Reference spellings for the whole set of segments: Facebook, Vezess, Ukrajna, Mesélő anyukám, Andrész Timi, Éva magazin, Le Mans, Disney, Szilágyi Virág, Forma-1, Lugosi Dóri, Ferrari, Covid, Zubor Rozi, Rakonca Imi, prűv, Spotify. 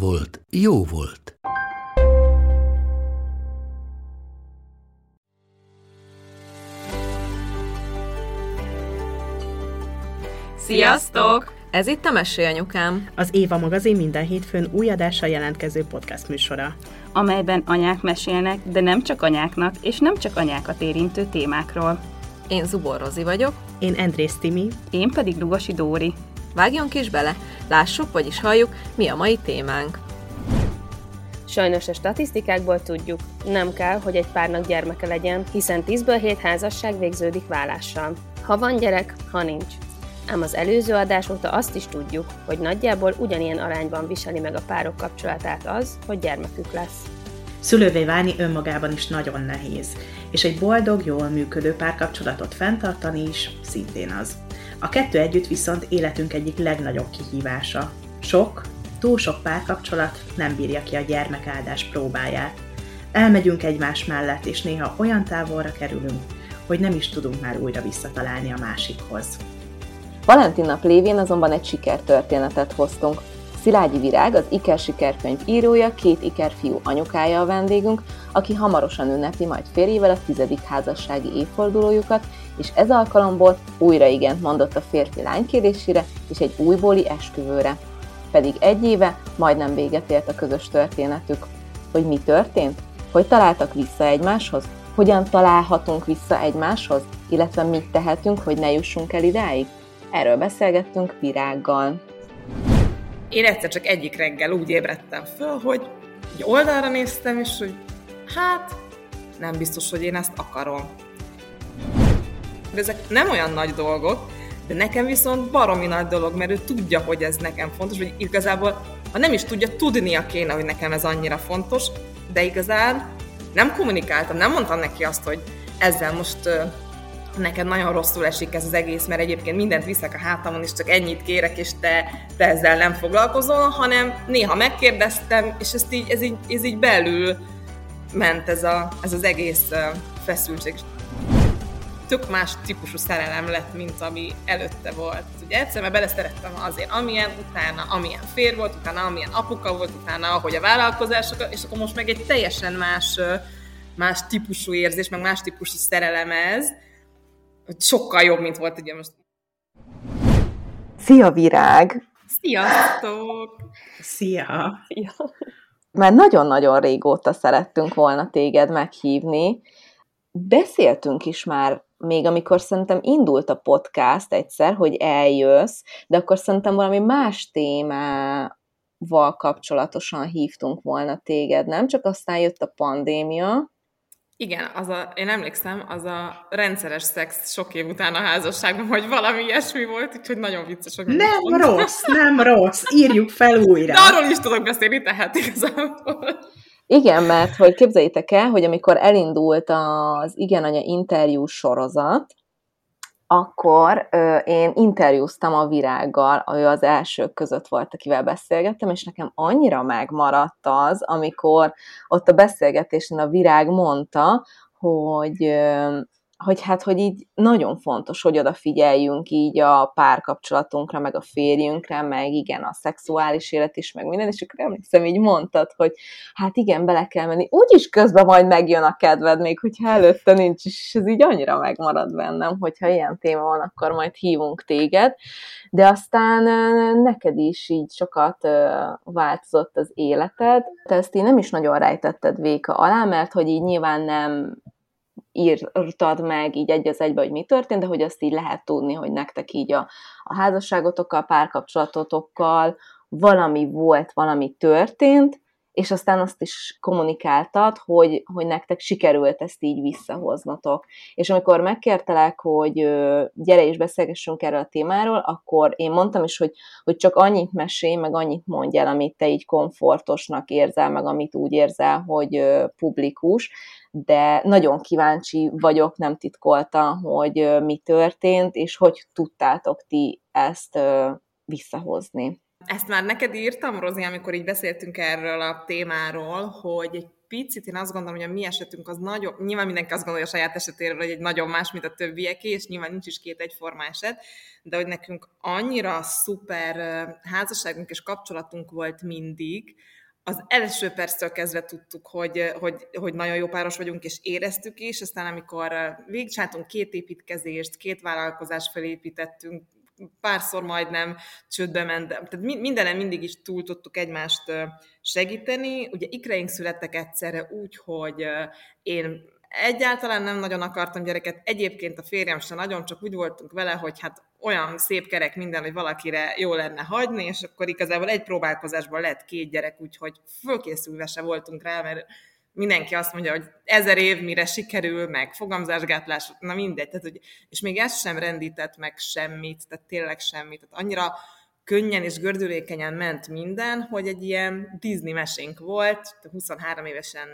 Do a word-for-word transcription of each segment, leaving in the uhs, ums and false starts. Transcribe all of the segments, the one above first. volt, jó volt. Sziasztok! Ez itt a Mesélő anyukám. Az Éva magazin minden hétfőn új adással jelentkező podcast műsora, amelyben anyák mesélnek, de nem csak anyáknak, és nem csak anyákat érintő témákról. Én Zubor Rozi vagyok. Én Andrész Timi. Én pedig Lugosi Dóri. Vágjunk is bele, lássuk, vagyis halljuk, mi a mai témánk. Sajnos a statisztikákból tudjuk, nem kell, hogy egy párnak gyermeke legyen, hiszen tízből hét házasság végződik válással. Ha van gyerek, ha nincs. Ám az előző adás óta azt is tudjuk, hogy nagyjából ugyanilyen arányban viseli meg a párok kapcsolatát az, hogy gyermekük lesz. Szülővé válni önmagában is nagyon nehéz, és egy boldog, jól működő párkapcsolatot fenntartani is szintén az. A kettő együtt viszont életünk egyik legnagyobb kihívása. Sok, túl sok párkapcsolat nem bírja ki a gyermekáldás próbáját. Elmegyünk egymás mellett, és néha olyan távolra kerülünk, hogy nem is tudunk már újra visszatalálni a másikhoz. Valentin nap lévén azonban egy sikertörténetet hoztunk. Szilágyi Virág, az Ikersikerkönyv írója, két ikerfiú anyukája a vendégünk, aki hamarosan ünnepli majd férjével a tizedik házassági évfordulójukat, és ez alkalomból újra igent mondott a férfi lány kérésére és egy újbóli esküvőre. Pedig egy éve majdnem véget ért a közös történetük. Hogy mi történt? Hogy találtak vissza egymáshoz? Hogyan találhatunk vissza egymáshoz? Illetve mit tehetünk, hogy ne jussunk el idáig? Erről beszélgettünk Virággal. Én egyszer csak egyik reggel úgy ébredtem föl, hogy így oldalra néztem, és hogy hát nem biztos, hogy én ezt akarom. De ezek nem olyan nagy dolgok, de nekem viszont baromi nagy dolog, mert ő tudja, hogy ez nekem fontos, hogy igazából, ha nem is tudja, tudnia kéne, hogy nekem ez annyira fontos, de igazán nem kommunikáltam, nem mondtam neki azt, hogy ezzel most nekem nagyon rosszul esik ez az egész, mert egyébként mindent viszek a hátamon, és csak ennyit kérek, és te, te ezzel nem foglalkozol, hanem néha megkérdeztem, és ezt így, ez, így, ez így belül ment ez, a, ez az egész feszültség. Tök más típusú szerelem lett, mint ami előtte volt. Ugye egyszerűen beleszerettem azért amilyen, utána amilyen férj volt, utána amilyen apuka volt, utána ahogy a vállalkozások, és akkor most meg egy teljesen más, más típusú érzés, meg más típusú szerelem ez. Sokkal jobb, mint volt ugye most. Szia, Virág! Sziasztok! Szia! Szia! Már nagyon-nagyon régóta szerettünk volna téged meghívni. Beszéltünk is már, még amikor szerintem indult a podcast egyszer, hogy eljössz, de akkor szerintem valami más témával kapcsolatosan hívtunk volna téged, nem? Csak aztán jött a pandémia. Igen, az a, én emlékszem, az a rendszeres szex sok év után a házasságban, hogy valami ilyesmi volt, úgyhogy nagyon vicces. Hogy nem mondom. Rossz, nem rossz, írjuk fel újra. De arról is tudok beszélni, tehát igazából. Igen, mert hogy képzeljétek el, hogy amikor elindult az Igen Anya interjú sorozat, akkor ö, én interjúztam a Virággal, ő az elsők között volt, akivel beszélgettem, és nekem annyira megmaradt az, amikor ott a beszélgetésen a Virág mondta, hogy, ö, hogy hát, hogy így nagyon fontos, hogy odafigyeljünk így a párkapcsolatunkra, meg a férjünkre, meg igen, a szexuális élet is, meg minden, és akkor emlékszem, így mondtad, hogy hát igen, bele kell menni, úgyis közben majd megjön a kedved, még hogyha előtte nincs, és ez így annyira megmarad bennem, hogyha ilyen téma van, akkor majd hívunk téged, de aztán neked is így sokat változott az életed. Te ezt így nem is nagyon rejtetted véka alá, mert hogy így nyilván nem írtad meg így egy az egybe, hogy mi történt, de hogy azt így lehet tudni, hogy nektek így a, a házasságotokkal, párkapcsolatotokkal valami volt, valami történt, és aztán azt is kommunikáltad, hogy, hogy nektek sikerült ezt így visszahoznatok. És amikor megkértelek, hogy gyere és beszélgessünk erről a témáról, akkor én mondtam is, hogy, hogy csak annyit mesélj, meg annyit mondj el, amit te így komfortosnak érzel, meg amit úgy érzel, hogy publikus, de nagyon kíváncsi vagyok, nem titkoltam, hogy mi történt, és hogy tudtátok ti ezt visszahozni. Ezt már neked írtam, Rozi, amikor így beszéltünk erről a témáról, hogy egy picit én azt gondolom, hogy a mi esetünk az nagyon, nyilván mindenki azt gondolja a saját esetéről, hogy egy nagyon más, mint a többieké, és nyilván nincs is két egyforma eset, de hogy nekünk annyira szuper házasságunk és kapcsolatunk volt mindig, az első perctől kezdve tudtuk, hogy, hogy, hogy nagyon jó páros vagyunk, és éreztük is, aztán amikor végigcsináltunk két építkezést, két vállalkozást felépítettünk, párszor majdnem csődbe ment, tehát mindenen mindig is túl tudtuk egymást segíteni. Ugye ikreink születtek egyszerre úgy, hogy én egyáltalán nem nagyon akartam gyereket, egyébként a férjem sem nagyon, csak úgy voltunk vele, hogy hát olyan szép kerek minden, hogy valakire jó lenne hagyni, és akkor igazából egy próbálkozásban lett két gyerek, úgyhogy fölkészülve se voltunk rá, mert mindenki azt mondja, hogy ezer év mire sikerül, meg fogamzásgátlás, na mindegy. Tehát, hogy, és még ez sem rendített meg semmit, tehát tényleg semmit. Tehát annyira könnyen és gördülékenyen ment minden, hogy egy ilyen Disney mesénk volt. huszonhárom évesen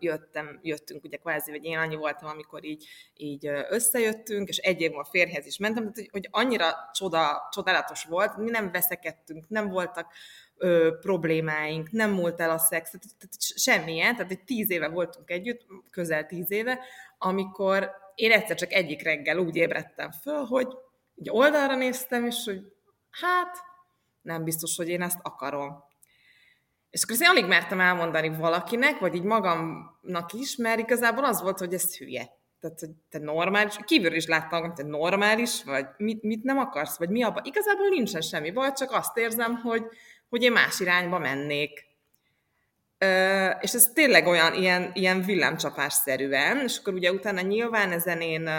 jöttem, jöttünk, ugye kvázi, vagy én annyi voltam, amikor így, így összejöttünk, és egy év múlva férjhez is mentem, tehát, hogy, hogy annyira csoda, csodálatos volt, mi nem veszekedtünk, nem voltak Ö, problémáink, nem múlt el a szex, tehát, tehát semmilyen, tehát egy tíz éve voltunk együtt, közel tíz éve, amikor én egyszer csak egyik reggel úgy ébredtem föl, hogy így oldalra néztem, és hogy hát nem biztos, hogy én ezt akarom. És akkor én alig mertem elmondani valakinek, vagy így magamnak is, mert igazából az volt, hogy ez hülye. Tehát, hogy te normális, kívülről is láttam, hogy te normális, vagy mit, mit nem akarsz, vagy mi abban. Igazából nincsen semmi baj, csak azt érzem, hogy hogy én más irányba mennék. Ö, és ez tényleg olyan, ilyen, ilyen villámcsapásszerűen, és akkor ugye utána nyilván ezen én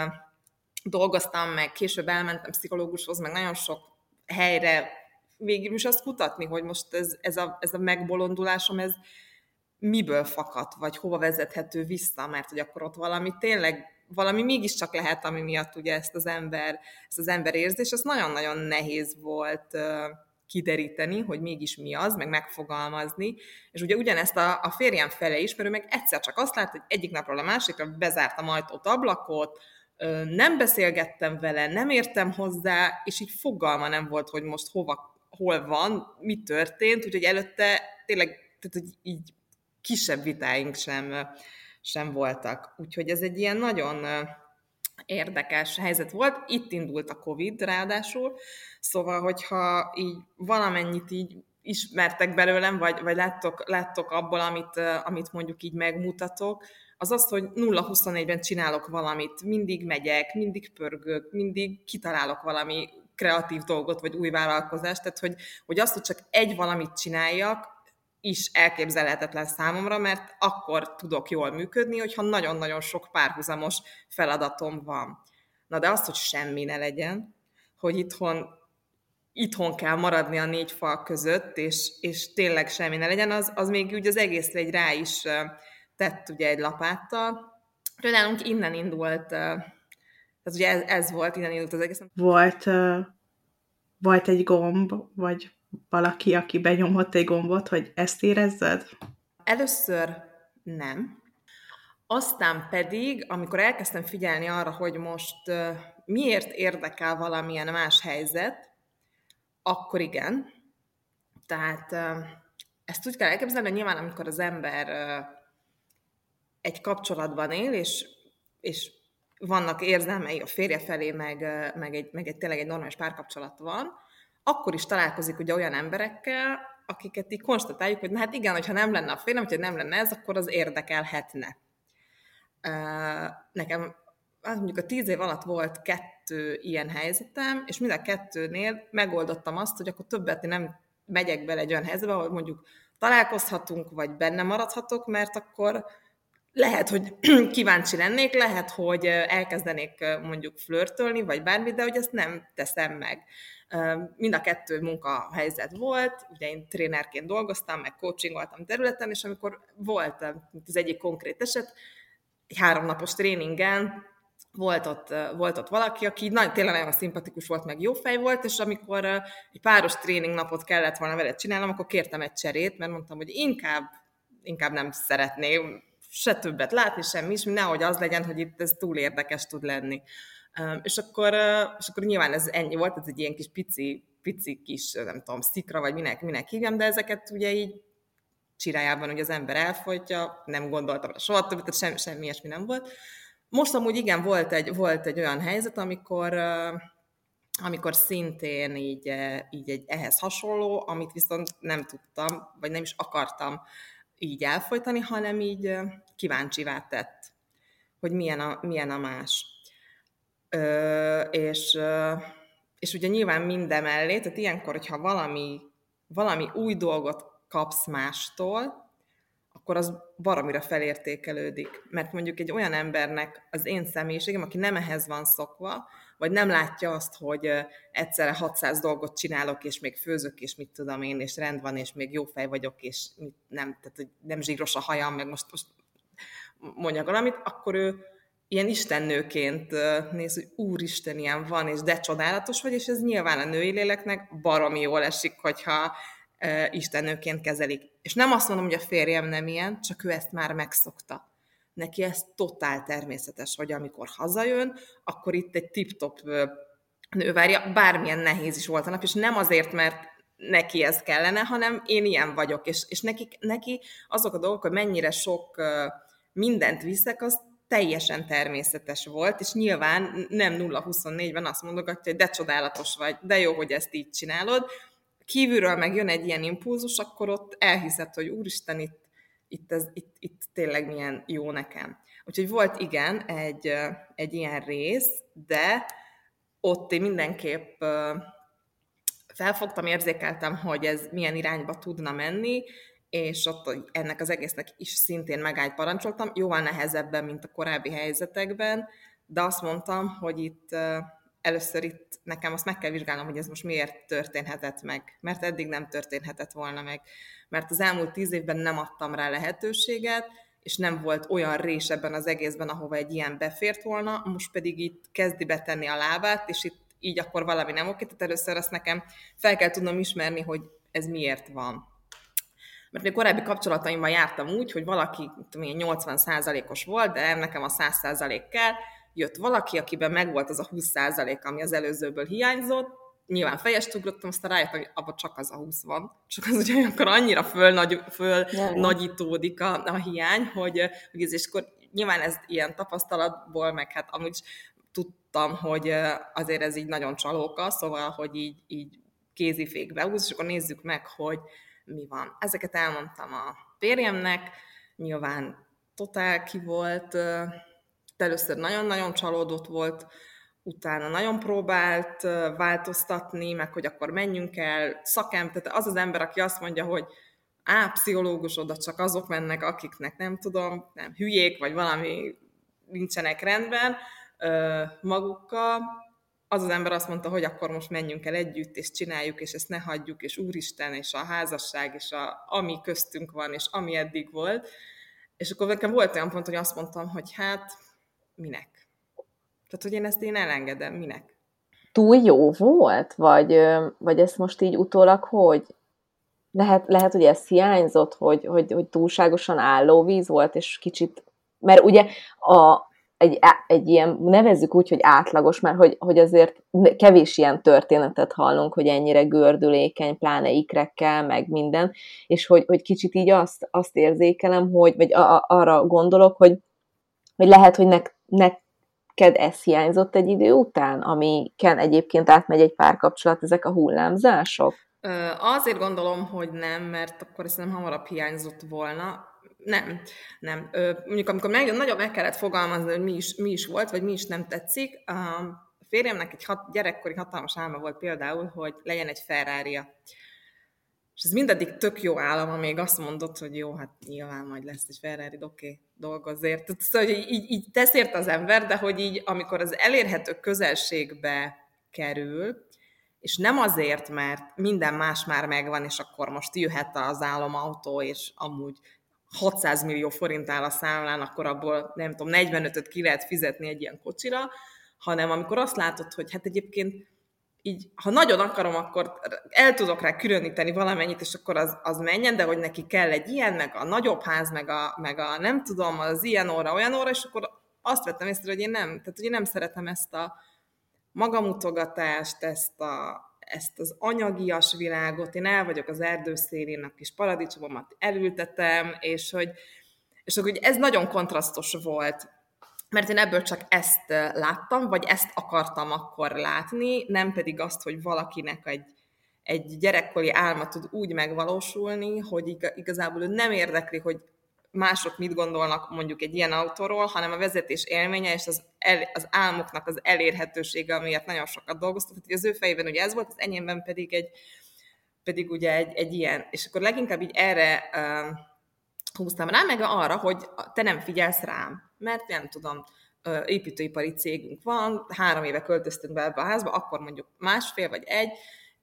dolgoztam, meg később elmentem pszichológushoz, meg nagyon sok helyre végül is azt kutatni, hogy most ez, ez, a, ez a megbolondulásom, ez miből fakadt, vagy hova vezethető vissza, mert hogy akkor ott valami tényleg, valami mégiscsak lehet, ami miatt ugye ezt az ember, ezt az ember érzés, ez nagyon-nagyon nehéz volt kideríteni, hogy mégis mi az, meg megfogalmazni, és ugye ugyanezt a, a férjem fele is, mert ő meg egyszer csak azt látta, hogy egyik napról a másikra bezártam ajtót, ablakot, nem beszélgettem vele, nem értem hozzá, és így fogalma nem volt, hogy most hova, hol van, mi történt, úgyhogy előtte tényleg tehát, hogy így kisebb vitáink sem, sem voltak. Úgyhogy ez egy ilyen nagyon érdekes helyzet volt, itt indult a Covid ráadásul, szóval, hogyha így valamennyit így ismertek belőlem, vagy, vagy láttok, láttok abból, amit, amit mondjuk így megmutatok, az az, hogy nulla huszonnégyben csinálok valamit, mindig megyek, mindig pörgök, mindig kitalálok valami kreatív dolgot, vagy új vállalkozást, tehát hogy, hogy azt, hogy csak egy valamit csináljak, is elképzelhetetlen számomra, mert akkor tudok jól működni, hogyha nagyon-nagyon sok párhuzamos feladatom van. Na de az, hogy semmi ne legyen, hogy itthon, itthon kell maradni a négy fal között, és, és tényleg semmi ne legyen, az, az még úgy az egészre egy rá is tett ugye egy lapáttal. Nálunk innen indult, tehát ugye ez, ez volt, innen indult az egész. Volt, volt egy gomb, vagy valaki, aki benyomott egy gombot, hogy ezt érezzed? Először nem. Aztán pedig, amikor elkezdtem figyelni arra, hogy most uh, miért érdekel valamilyen más helyzet, akkor igen. Tehát uh, ezt úgy kell elképzelni, hogy nyilván amikor az ember uh, egy kapcsolatban él, és, és vannak érzelmei a férje felé, meg, uh, meg, egy, meg egy, tényleg egy normális párkapcsolat van, akkor is találkozik ugye olyan emberekkel, akiket így konstatáljuk, hogy na hát igen, hogyha nem lenne a férjem, hogyha nem lenne ez, akkor az érdekelhetne. Nekem mondjuk a tíz év alatt volt kettő ilyen helyzetem, és mind a kettőnél megoldottam azt, hogy akkor többet nem megyek bele egy olyan helyzetbe, ahol mondjuk találkozhatunk, vagy benne maradhatok, mert akkor lehet, hogy kíváncsi lennék, lehet, hogy elkezdenék mondjuk flörtölni, vagy bármi, de hogy ezt nem teszem meg. Mind a kettő munkahelyzet volt, ugye én trénerként dolgoztam, meg coachingoltam területen, és amikor volt az egyik konkrét eset, egy háromnapos tréningen volt ott, volt ott valaki, aki nagy, tényleg nagyon szimpatikus volt, meg jó fej volt, és amikor egy páros tréningnapot kellett volna vele csinálnom, akkor kértem egy cserét, mert mondtam, hogy inkább, inkább nem szeretném se többet látni, semmi is, nehogy az legyen, hogy itt ez túl érdekes tud lenni. És akkor, és akkor nyilván ez ennyi volt, ez egy ilyen kis pici, pici kis, nem tudom, szikra, vagy minek, minek hívjam, de ezeket ugye így csirájában, hogy az ember elfogyja, nem gondoltam soha többet, tehát semmi, semmi ilyesmi nem volt. Most amúgy igen, volt egy, volt egy olyan helyzet, amikor, amikor szintén így, így egy ehhez hasonló, amit viszont nem tudtam, vagy nem is akartam így elfolytani, hanem így kíváncsivá tett, hogy milyen a, milyen a más. Ö, és, és ugye nyilván mindemellé, tehát ilyenkor, hogyha valami, valami új dolgot kapsz mástól, akkor az baromira felértékelődik. Mert mondjuk egy olyan embernek az én személyiségem, aki nem ehhez van szokva, vagy nem látja azt, hogy egyszerre hatszáz dolgot csinálok, és még főzök, és mit tudom én, és rend van, és még jó fej vagyok, és nem, tehát, nem zsíros a hajam, meg most, most mondjak valamit, akkor ő ilyen istennőként néz, hogy úristen, ilyen van, és de csodálatos vagy, és ez nyilván a női léleknek baromi jól esik, hogyha istennőként kezelik. És nem azt mondom, hogy a férjem nem ilyen, csak ő ezt már megszokta. Neki ez totál természetes, hogy amikor hazajön, akkor itt egy tip-top nő várja, bármilyen nehéz is volt a nap, és nem azért, mert neki ez kellene, hanem én ilyen vagyok. És, és neki, neki azok a dolgok, hogy mennyire sok mindent viszek, az teljesen természetes volt, és nyilván nem nulla huszonnégyben azt mondogatja, hogy de csodálatos vagy, de jó, hogy ezt így csinálod. Kívülről meg jön egy ilyen impulzus, akkor ott elhiszed, hogy úristen, itt, itt, ez, itt, itt tényleg milyen jó nekem. Úgyhogy volt igen egy, egy ilyen rész, de ott én mindenképp felfogtam, érzékeltem, hogy ez milyen irányba tudna menni, és ott ennek az egésznek is szintén megállt parancsoltam, jóval nehezebben, mint a korábbi helyzetekben, de azt mondtam, hogy itt... Először itt nekem azt meg kell vizsgálnom, hogy ez most miért történhetett meg, mert eddig nem történhetett volna meg. Mert az elmúlt tíz évben nem adtam rá lehetőséget, és nem volt olyan rés ebben az egészben, ahova egy ilyen befért volna, most pedig itt kezdi betenni a lábát, és itt így akkor valami nem oké, tehát először azt nekem fel kell tudnom ismerni, hogy ez miért van. Mert még korábbi kapcsolataimban jártam úgy, hogy valaki nyolcvan százalékos volt, de nekem a száz százalék kell, jött valaki, akiben megvolt az a húsz százalék, ami az előzőből hiányzott, nyilván fejest ugrottam, aztán rájöttem, hogy abban csak az a húsz van, csak az ugye akkor annyira fölnagyítódik föl a, a hiány, hogy, hogy ez, és akkor nyilván ez ilyen tapasztalatból, meg hát amúgy tudtam, hogy azért ez így nagyon csalóka, szóval, hogy így, így kézifékbe húz, és akkor nézzük meg, hogy mi van. Ezeket elmondtam a férjemnek, nyilván totál ki volt... Először nagyon-nagyon csalódott volt, utána nagyon próbált változtatni, meg hogy akkor menjünk el, szakem, tehát az az ember, aki azt mondja, hogy á, pszichológus, oda csak azok mennek, akiknek nem tudom, nem hülyék, vagy valami nincsenek rendben magukkal, az az ember azt mondta, hogy akkor most menjünk el együtt, és csináljuk, és ezt ne hagyjuk, és úristen, és a házasság, és a, ami köztünk van, és ami eddig volt. És akkor nekem volt olyan pont, hogy azt mondtam, hogy hát... minek? Tehát, hogy én ezt én elengedem, minek? Túl jó volt? Vagy, vagy ezt most így utólag, hogy lehet, lehet hogy ez hiányzott, hogy, hogy, hogy túlságosan állóvíz volt, és kicsit, mert ugye a, egy, egy ilyen, nevezzük úgy, hogy átlagos, mert hogy, hogy azért kevés ilyen történetet hallunk, hogy ennyire gördülékeny, pláne ikrekkel, meg minden, és hogy, hogy kicsit így azt, azt érzékelem, hogy, vagy a, a, arra gondolok, hogy, hogy lehet, hogy nek neked ez hiányzott egy idő után, amiken egyébként átmegy egy párkapcsolat, ezek a hullámzások? Azért gondolom, hogy nem, mert akkor ezt nem hamarabb hiányzott volna. Nem, nem. Mondjuk amikor nagyon nagyon meg kellett fogalmazni, hogy mi is, mi is volt, vagy mi is nem tetszik, a férjemnek egy hat, gyerekkori hatalmas álma volt például, hogy legyen egy Ferrarija. És ez mindaddig tök jó állam, amíg azt mondod, hogy jó, hát nyilván majd lesz egy Ferrari, oké, dolgozért. Szóval, hogy így, így tesz ért az ember, de hogy így, amikor az elérhető közelségbe kerül, és nem azért, mert minden más már megvan, és akkor most jöhet az álomautó, és amúgy hatszáz millió forint áll a számlán, akkor abból, nem tudom, negyvenötöt ki lehet fizetni egy ilyen kocsira, hanem amikor azt látod, hogy hát egyébként így, ha nagyon akarom, akkor el tudok rá különíteni valamennyit, és akkor az, az menjen, de hogy neki kell egy ilyen, meg a nagyobb ház, meg a, meg a nem tudom, az ilyen óra, olyan óra, és akkor azt vettem észre, hogy én nem, tehát, hogy én nem szeretem ezt a magamutogatást, ezt, a, ezt az anyagias világot, én el vagyok az erdőszélén, a kis paradicsomomat elültetem, és hogy és akkor ez nagyon kontrasztos volt, mert én ebből csak ezt láttam, vagy ezt akartam akkor látni, nem pedig azt, hogy valakinek egy, egy gyerekkori álma tud úgy megvalósulni, hogy igazából ő nem érdekli, hogy mások mit gondolnak mondjuk egy ilyen autóról, hanem a vezetés élménye és az, el, az álmoknak az elérhetősége, amiért nagyon sokat dolgoztam. Tehát az ő fejében ugye ez volt, az enyémben pedig egy, pedig ugye egy, egy ilyen. És akkor leginkább így erre uh, húztam rá, meg arra, hogy te nem figyelsz rám. Mert nem tudom, építőipari cégünk van, három éve költöztünk be ebbe a házba, akkor mondjuk másfél vagy egy,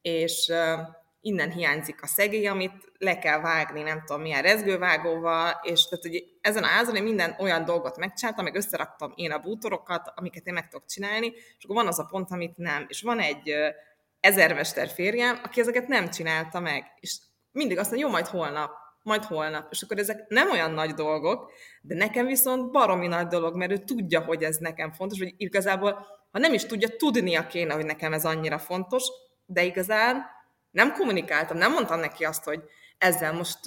és innen hiányzik a szegély, amit le kell vágni, nem tudom milyen rezgővágóval, és tehát, hogy ezen a házon én minden olyan dolgot megcsináltam, meg összeraktam én a bútorokat, amiket én meg tudok csinálni, és akkor van az a pont, amit nem. És van egy ezermester férjem, aki ezeket nem csinálta meg, és mindig azt mondja, jó, majd holnap. majd holnap. És akkor ezek nem olyan nagy dolgok, de nekem viszont baromi nagy dolog, mert ő tudja, hogy ez nekem fontos, hogy igazából, ha nem is tudja, tudnia kéne, hogy nekem ez annyira fontos, de igazán nem kommunikáltam, nem mondtam neki azt, hogy ezzel most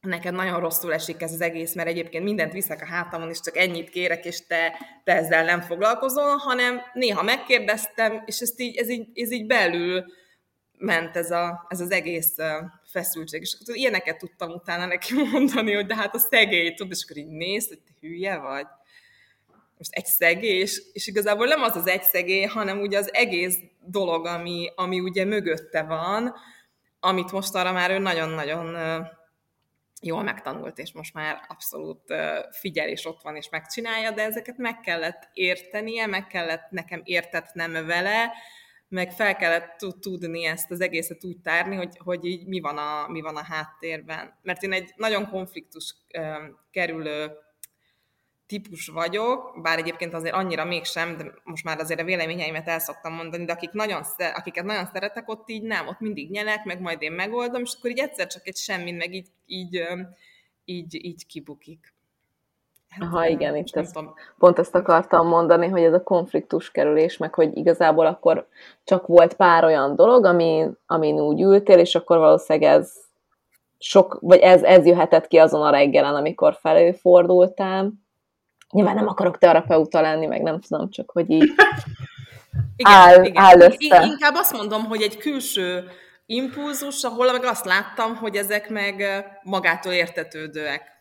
nekem nagyon rosszul esik ez az egész, mert egyébként mindent viszek a hátamon, és csak ennyit kérek, és te, te ezzel nem foglalkozol, hanem néha megkérdeztem, és ezt így, ez, így, ez így belül ment ez, a, ez az egész feszültség. És akkor ilyeneket tudtam utána neki mondani, hogy de hát a szegély, tudod, és akkor így nézd, hogy te hülye vagy. Most egy szegély, és, és igazából nem az az egy szegély, hanem ugye az egész dolog, ami, ami ugye mögötte van, amit most arra már ő nagyon-nagyon jól megtanult, és most már abszolút figyel, és ott van, és megcsinálja, de ezeket meg kellett értenie, meg kellett nekem értetnem vele, meg fel kellett tudni ezt az egészet úgy tárni, hogy, hogy így mi van, a, mi van a háttérben. Mert én egy nagyon konfliktus kerülő típus vagyok, bár egyébként azért annyira mégsem, de most már azért a véleményeimet el szoktam mondani, de akik nagyon, akiket nagyon szeretek, ott így nem, ott mindig nyelek, meg majd én megoldom, és akkor így egyszer csak egy semmin, meg így, így, így, így kibukik. Aha, igen, itt ezt, pont ezt akartam mondani, hogy ez a konfliktus kerülés, meg hogy igazából akkor csak volt pár olyan dolog, amin, amin úgy ültél, és akkor valószínűleg ez sok, vagy ez, ez jöhetett ki azon a reggelen, amikor felőfordultál. Nyilván nem akarok terapeuta lenni, meg nem tudom, csak hogy így igen, áll, igen. áll össze. Én inkább azt mondom, hogy egy külső impulzus, ahol meg azt láttam, hogy ezek meg magától értetődőek.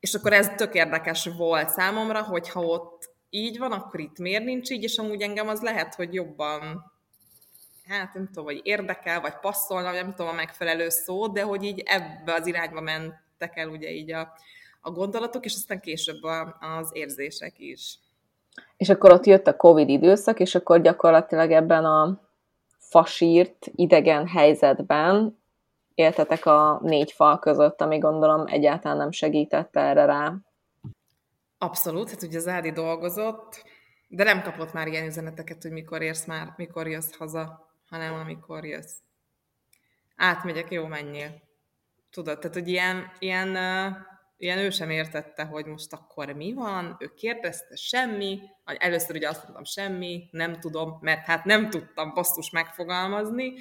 És akkor ez tök érdekes volt számomra, hogy ha ott így van, akkor itt miért nincs így, és amúgy engem az lehet, hogy jobban, hát nem tudom, vagy érdekel, vagy passzolna, vagy nem tudom a megfelelő szó, de hogy így ebbe az irányba mentek el ugye így a, a gondolatok, és aztán később a, az érzések is. És akkor ott jött a Covid időszak, és akkor gyakorlatilag ebben a fasírt, idegen helyzetben éltetek a négy fal között, ami gondolom egyáltalán nem segített erre rá. Abszolút, hát ugye az Ádi dolgozott, de nem kapott már ilyen üzeneteket, hogy mikor érsz már, mikor jössz haza, hanem amikor jössz. Átmegyek, jó, menjél. Tudod, tehát hogy ilyen, ilyen, ilyen ő sem értette, hogy most akkor mi van, ő kérdezte, semmi, először ugye azt mondtam, semmi, nem tudom, mert hát nem tudtam basszus megfogalmazni.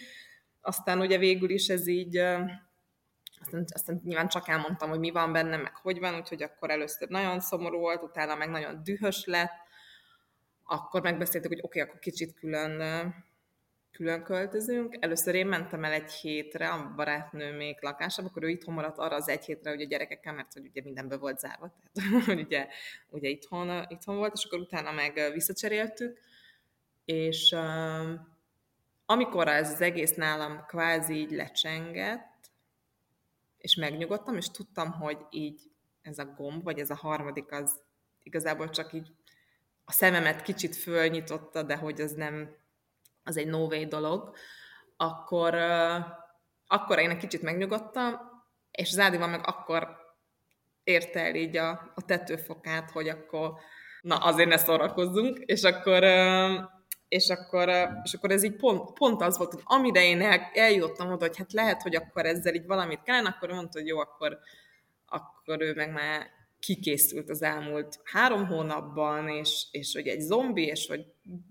Aztán ugye végül is ez így, aztán, aztán nyilván csak elmondtam, hogy mi van bennem, meg hogy van, úgyhogy akkor először nagyon szomorú volt, utána meg nagyon dühös lett, akkor megbeszéltük, hogy oké, okay, akkor kicsit külön, külön költözünk. Először én mentem el egy hétre, a barátnő még lakásába, akkor ő itthon maradt arra az egy hétre, hogy a gyerekekkel, mert hogy ugye mindenben volt zárva, tehát ugye, ugye itthon, itthon volt, és akkor utána meg visszacseréltük, és... amikor ez az egész nálam kvázi így lecsengett, és megnyugodtam, és tudtam, hogy így ez a gomb, vagy ez a harmadik, az igazából csak így a szememet kicsit fölnyitotta, de hogy az nem, az egy no way dolog, akkor, akkor én egy kicsit megnyugodtam, és az Ádival meg akkor érte el így a, a tetőfokát, hogy akkor, na azért ne szórakozzunk, és akkor, és akkor, és akkor ez így pont, pont az volt, hogy amire én el, eljutottam oda, hogy hát lehet, hogy akkor ezzel így valamit kellene, akkor mondta, hogy jó, akkor, akkor ő meg már kikészült az elmúlt három hónapban, és, és hogy egy zombi, és hogy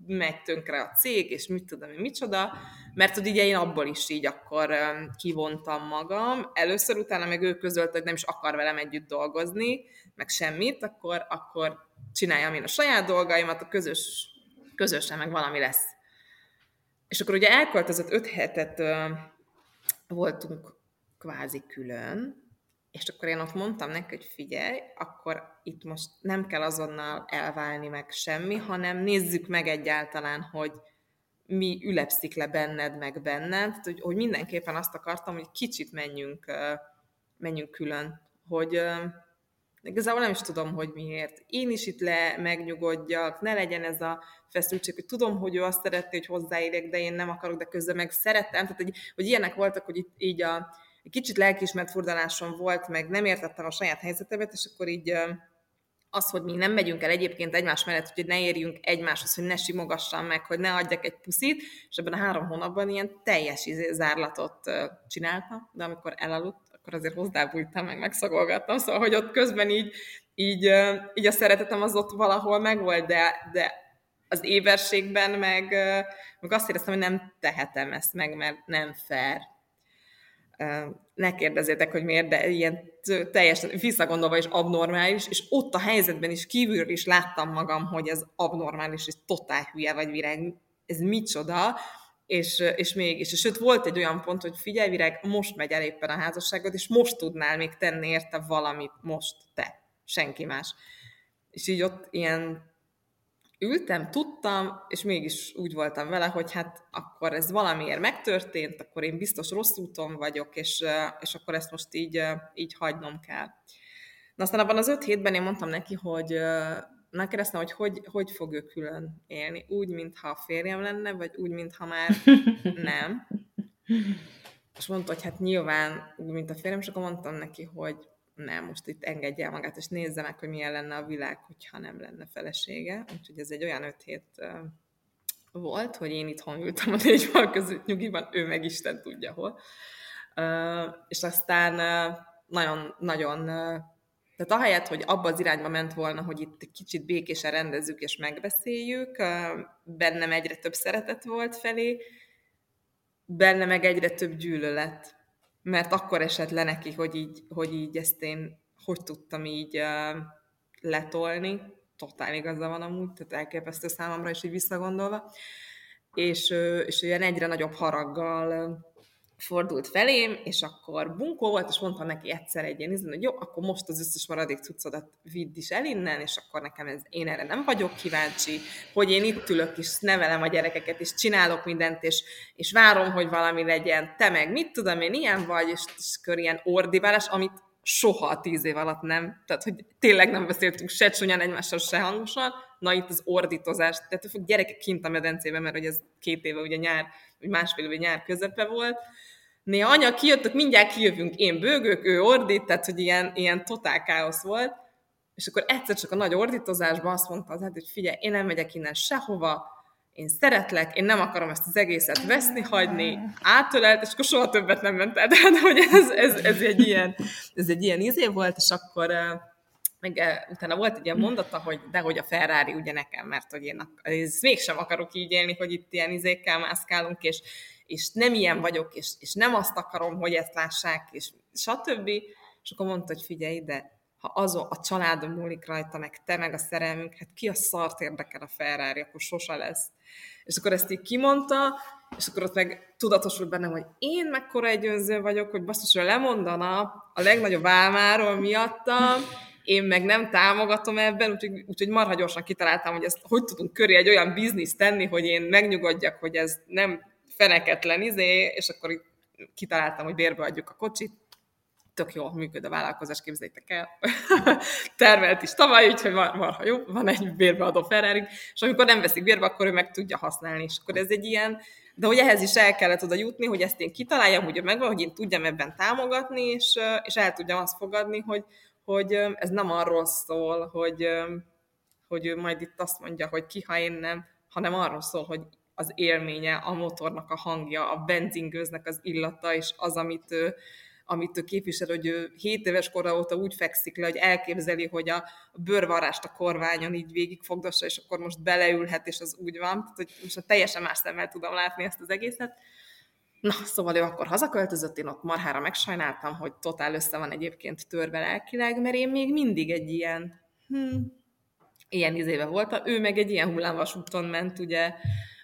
megy tönkre a cég, és mit tudom én, micsoda, mert hogy ugye én abból is így akkor kivontam magam. Először utána meg ő közölt, hogy nem is akar velem együtt dolgozni, meg semmit, akkor, akkor csináljam én a saját dolgaimat, a közös, közösen meg valami lesz. És akkor ugye elköltözött öt hetet voltunk kvázi külön, és akkor én ott mondtam neki, hogy figyelj, akkor itt most nem kell azonnal elválni meg semmi, hanem nézzük meg egyáltalán, hogy mi ülepszik le benned, meg benned, hogy, hogy mindenképpen azt akartam, hogy kicsit menjünk, menjünk külön, hogy igazából nem is tudom, hogy miért. Én is itt le megnyugodjak, ne legyen ez a feszültség, hogy tudom, hogy ő azt szeretné, hogy hozzáérjek, de én nem akarok, de közben meg szerettem. Tehát, hogy, hogy ilyenek voltak, hogy itt, így a egy kicsit lelkiismert furdalásom volt, meg nem értettem a saját helyzetemet, és akkor így az, hogy mi nem megyünk el egyébként egymás mellett, hogy ne érjünk egymáshoz, hogy ne simogassam meg, hogy ne adjak egy puszit, és ebben a három hónapban ilyen teljes zárlatot csináltam, de amikor elaludt, akkor azért hozzábújtam, meg megszagolgattam, szóval, hogy ott közben így, így, így a szeretetem az ott valahol megvolt, de, de az éberségben meg, meg azt éreztem, hogy nem tehetem ezt meg, mert nem fair. Ne kérdezzétek, hogy miért, de ilyen teljesen visszagondolva is abnormális, és ott a helyzetben is kívülről is láttam magam, hogy ez abnormális, és totál hülye vagy, Virág, ez micsoda, és, és mégis. És sőt, volt egy olyan pont, hogy figyelj, Virág, most megy el éppen a házasságod, és most tudnál még tenni érte valamit, most te, senki más. És így ott ilyen ültem, tudtam, és mégis úgy voltam vele, hogy hát akkor ez valamiért megtörtént, akkor én biztos rossz úton vagyok, és, és akkor ezt most így, így hagynom kell. Na aztán abban az öt hétben én mondtam neki, hogy megkérdeztem, hogy, hogy hogy fog ő külön élni. Úgy, mintha férjem lenne, vagy úgy, mintha már nem. És mondta, hogy hát nyilván úgy, mint a férjem, és akkor mondtam neki, hogy nem, most itt engedje el magát, és nézze meg, hogy milyen lenne a világ, hogyha nem lenne felesége. Úgyhogy ez egy olyan öt hét volt, hogy én itthon ültem a négy fal között nyugiban, ő meg Isten tudja hol. És aztán nagyon-nagyon, tehát ahelyett, hogy abba az irányba ment volna, hogy itt kicsit békésen rendezzük és megbeszéljük, bennem egyre több szeretet volt felé, bennem meg egyre több gyűlölet. Mert akkor esett le neki, hogy így, hogy így ezt én hogy tudtam így uh, letolni. Totál igaza van amúgy, tehát elképesztő számomra is így visszagondolva. És, uh, és olyan egyre nagyobb haraggal uh, fordult felém, és akkor bunkó volt, és mondtam neki egyszer egy ilyen izben, hogy jó, akkor most az összes maradék cuccodat vidd is el innen, és akkor nekem ez, én erre nem vagyok kíváncsi, hogy én itt ülök, és nevelem a gyerekeket, és csinálok mindent, és, és várom, hogy valami legyen, te meg mit tudom, én ilyen vagy, és, és kör ilyen ordibálás, amit soha a tíz év alatt nem, tehát hogy tényleg nem beszéltünk se csúnyan egymással, se hangosan, na itt az ordítozás, tehát fog gyerekek kint a medencében, mert hogy ez két éve ugye nyár, vagy másfél éve nyár közepe volt. Néha anya, kijöttök, mindjárt kijövünk, én bőgök, ő ordít, tehát hogy ilyen, ilyen totál káosz volt. És akkor egyszer csak a nagy ordítozásban azt mondta az, hogy figyelj, én nem megyek innen sehova, én szeretlek, én nem akarom ezt az egészet veszni, hagyni, átölelt, és akkor soha többet nem ment el. Tehát, hogy ez, ez, ez egy ilyen, ez egy ilyen izé volt, és akkor meg utána volt egy ilyen mondata, hogy dehogy a Ferrari ugye nekem, mert hogy én ezt mégsem akarok így élni, hogy itt ilyen izékkel mászkálunk, és, és nem ilyen vagyok, és, és nem azt akarom, hogy ezt lássák, és stb. És akkor mondta, hogy figyelj ide, ha azon a családom múlik rajta, meg te, meg a szerelmünk, hát ki a szart érdekel a Ferrari, akkor sose lesz. És akkor ezt így kimondta, és akkor ott meg tudatosult bennem, hogy én mekkora egy önző vagyok, hogy basszus, hogy lemondana a legnagyobb álmáról miattam, én meg nem támogatom ebben, úgyhogy, úgyhogy marha gyorsan kitaláltam, hogy ezt hogy tudunk köré egy olyan bizniszt tenni, hogy én megnyugodjak, hogy ez nem feneketlen izé, és akkor itt kitaláltam, hogy bérbe adjuk a kocsit. Tök jól működ a vállalkozás, képzeljétek el. Termelt is tavaly, úgyhogy marha jó, van egy bérbeadó Ferrari, és amikor nem veszik bérbe, akkor ő meg tudja használni, és akkor ez egy ilyen, de hogy ehhez is el kellett oda jutni, hogy ezt én kitaláljam, hogy megvan, hogy én tudjam ebben támogatni, és, és el tudjam azt fogadni, hogy, hogy ez nem arról szól, hogy, hogy ő majd itt azt mondja, hogy ki, ha én nem, hanem arról szól, hogy az élménye, a motornak a hangja, a benzingőznek az illata, és az, amit ő, amit ő képvisel, hogy ő hét éves kora óta úgy fekszik le, hogy elképzeli, hogy a bőrvarrást a korványon így végigfogdossa, és akkor most beleülhet, és az úgy van. Tehát, hogy most teljesen más szemmel tudom látni ezt az egészet. Na, szóval ő akkor hazaköltözött, én ott marhára megsajnáltam, hogy totál össze van egyébként törve lelkileg, mert én még mindig egy ilyen, hm, ilyen izébe voltam. Ő meg egy ilyen hullámvasúton ment, ugye,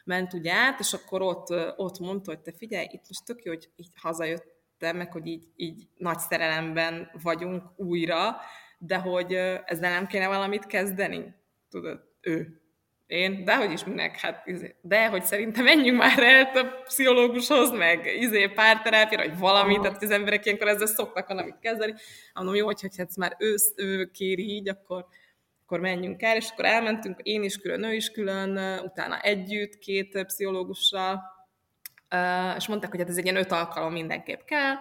ment ugye át, és akkor ott, ott mondta, hogy te figyelj, itt most tök jó, hogy így hazajött, meg hogy így, így nagy szerelemben vagyunk újra, de hogy ezzel nem kéne valamit kezdeni. Tudod, ő. Én? Dehogy is minek? Hát, de hogy szerintem menjünk már el a pszichológushoz, meg izé, párterápiára, vagy valamit, tehát az emberek ilyenkor ezzel szoknak valamit kezdeni. Mondom, jó, hogyha ez már ősz, ő kéri így, akkor, akkor menjünk el, és akkor elmentünk, én is külön, ő is külön, utána együtt, két pszichológussal, Uh, és mondták, hogy hát ez egy ilyen öt alkalom mindenképp kell,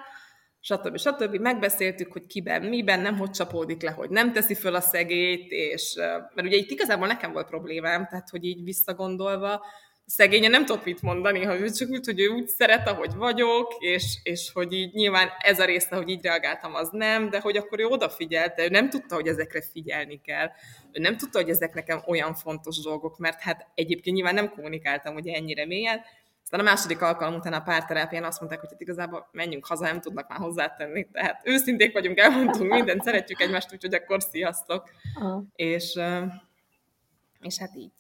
stb. stb. Megbeszéltük, hogy kiben, miben, nem, hogy csapódik le, hogy nem teszi föl a szegélyt, és, uh, mert ugye itt igazából nekem volt problémám, tehát hogy így visszagondolva, szegénye nem tudok mit mondani, ha ő csak úgy, hogy ő úgy szeret, ahogy vagyok, és, és hogy így nyilván ez a része, hogy így reagáltam, az nem, de hogy akkor ő odafigyelte, ő nem tudta, hogy ezekre figyelni kell, ő nem tudta, hogy ezek nekem olyan fontos dolgok, mert hát egyébként nyilván nem kommunikáltam ugye ennyire mélyen. Aztán a második alkalom után a párterápián azt mondták, hogy hát igazából menjünk haza, nem tudnak már hozzátenni. Tehát őszinték vagyunk, elmondtunk mindent, szeretjük egymást, úgyhogy akkor sziasztok. Uh. És, és hát így.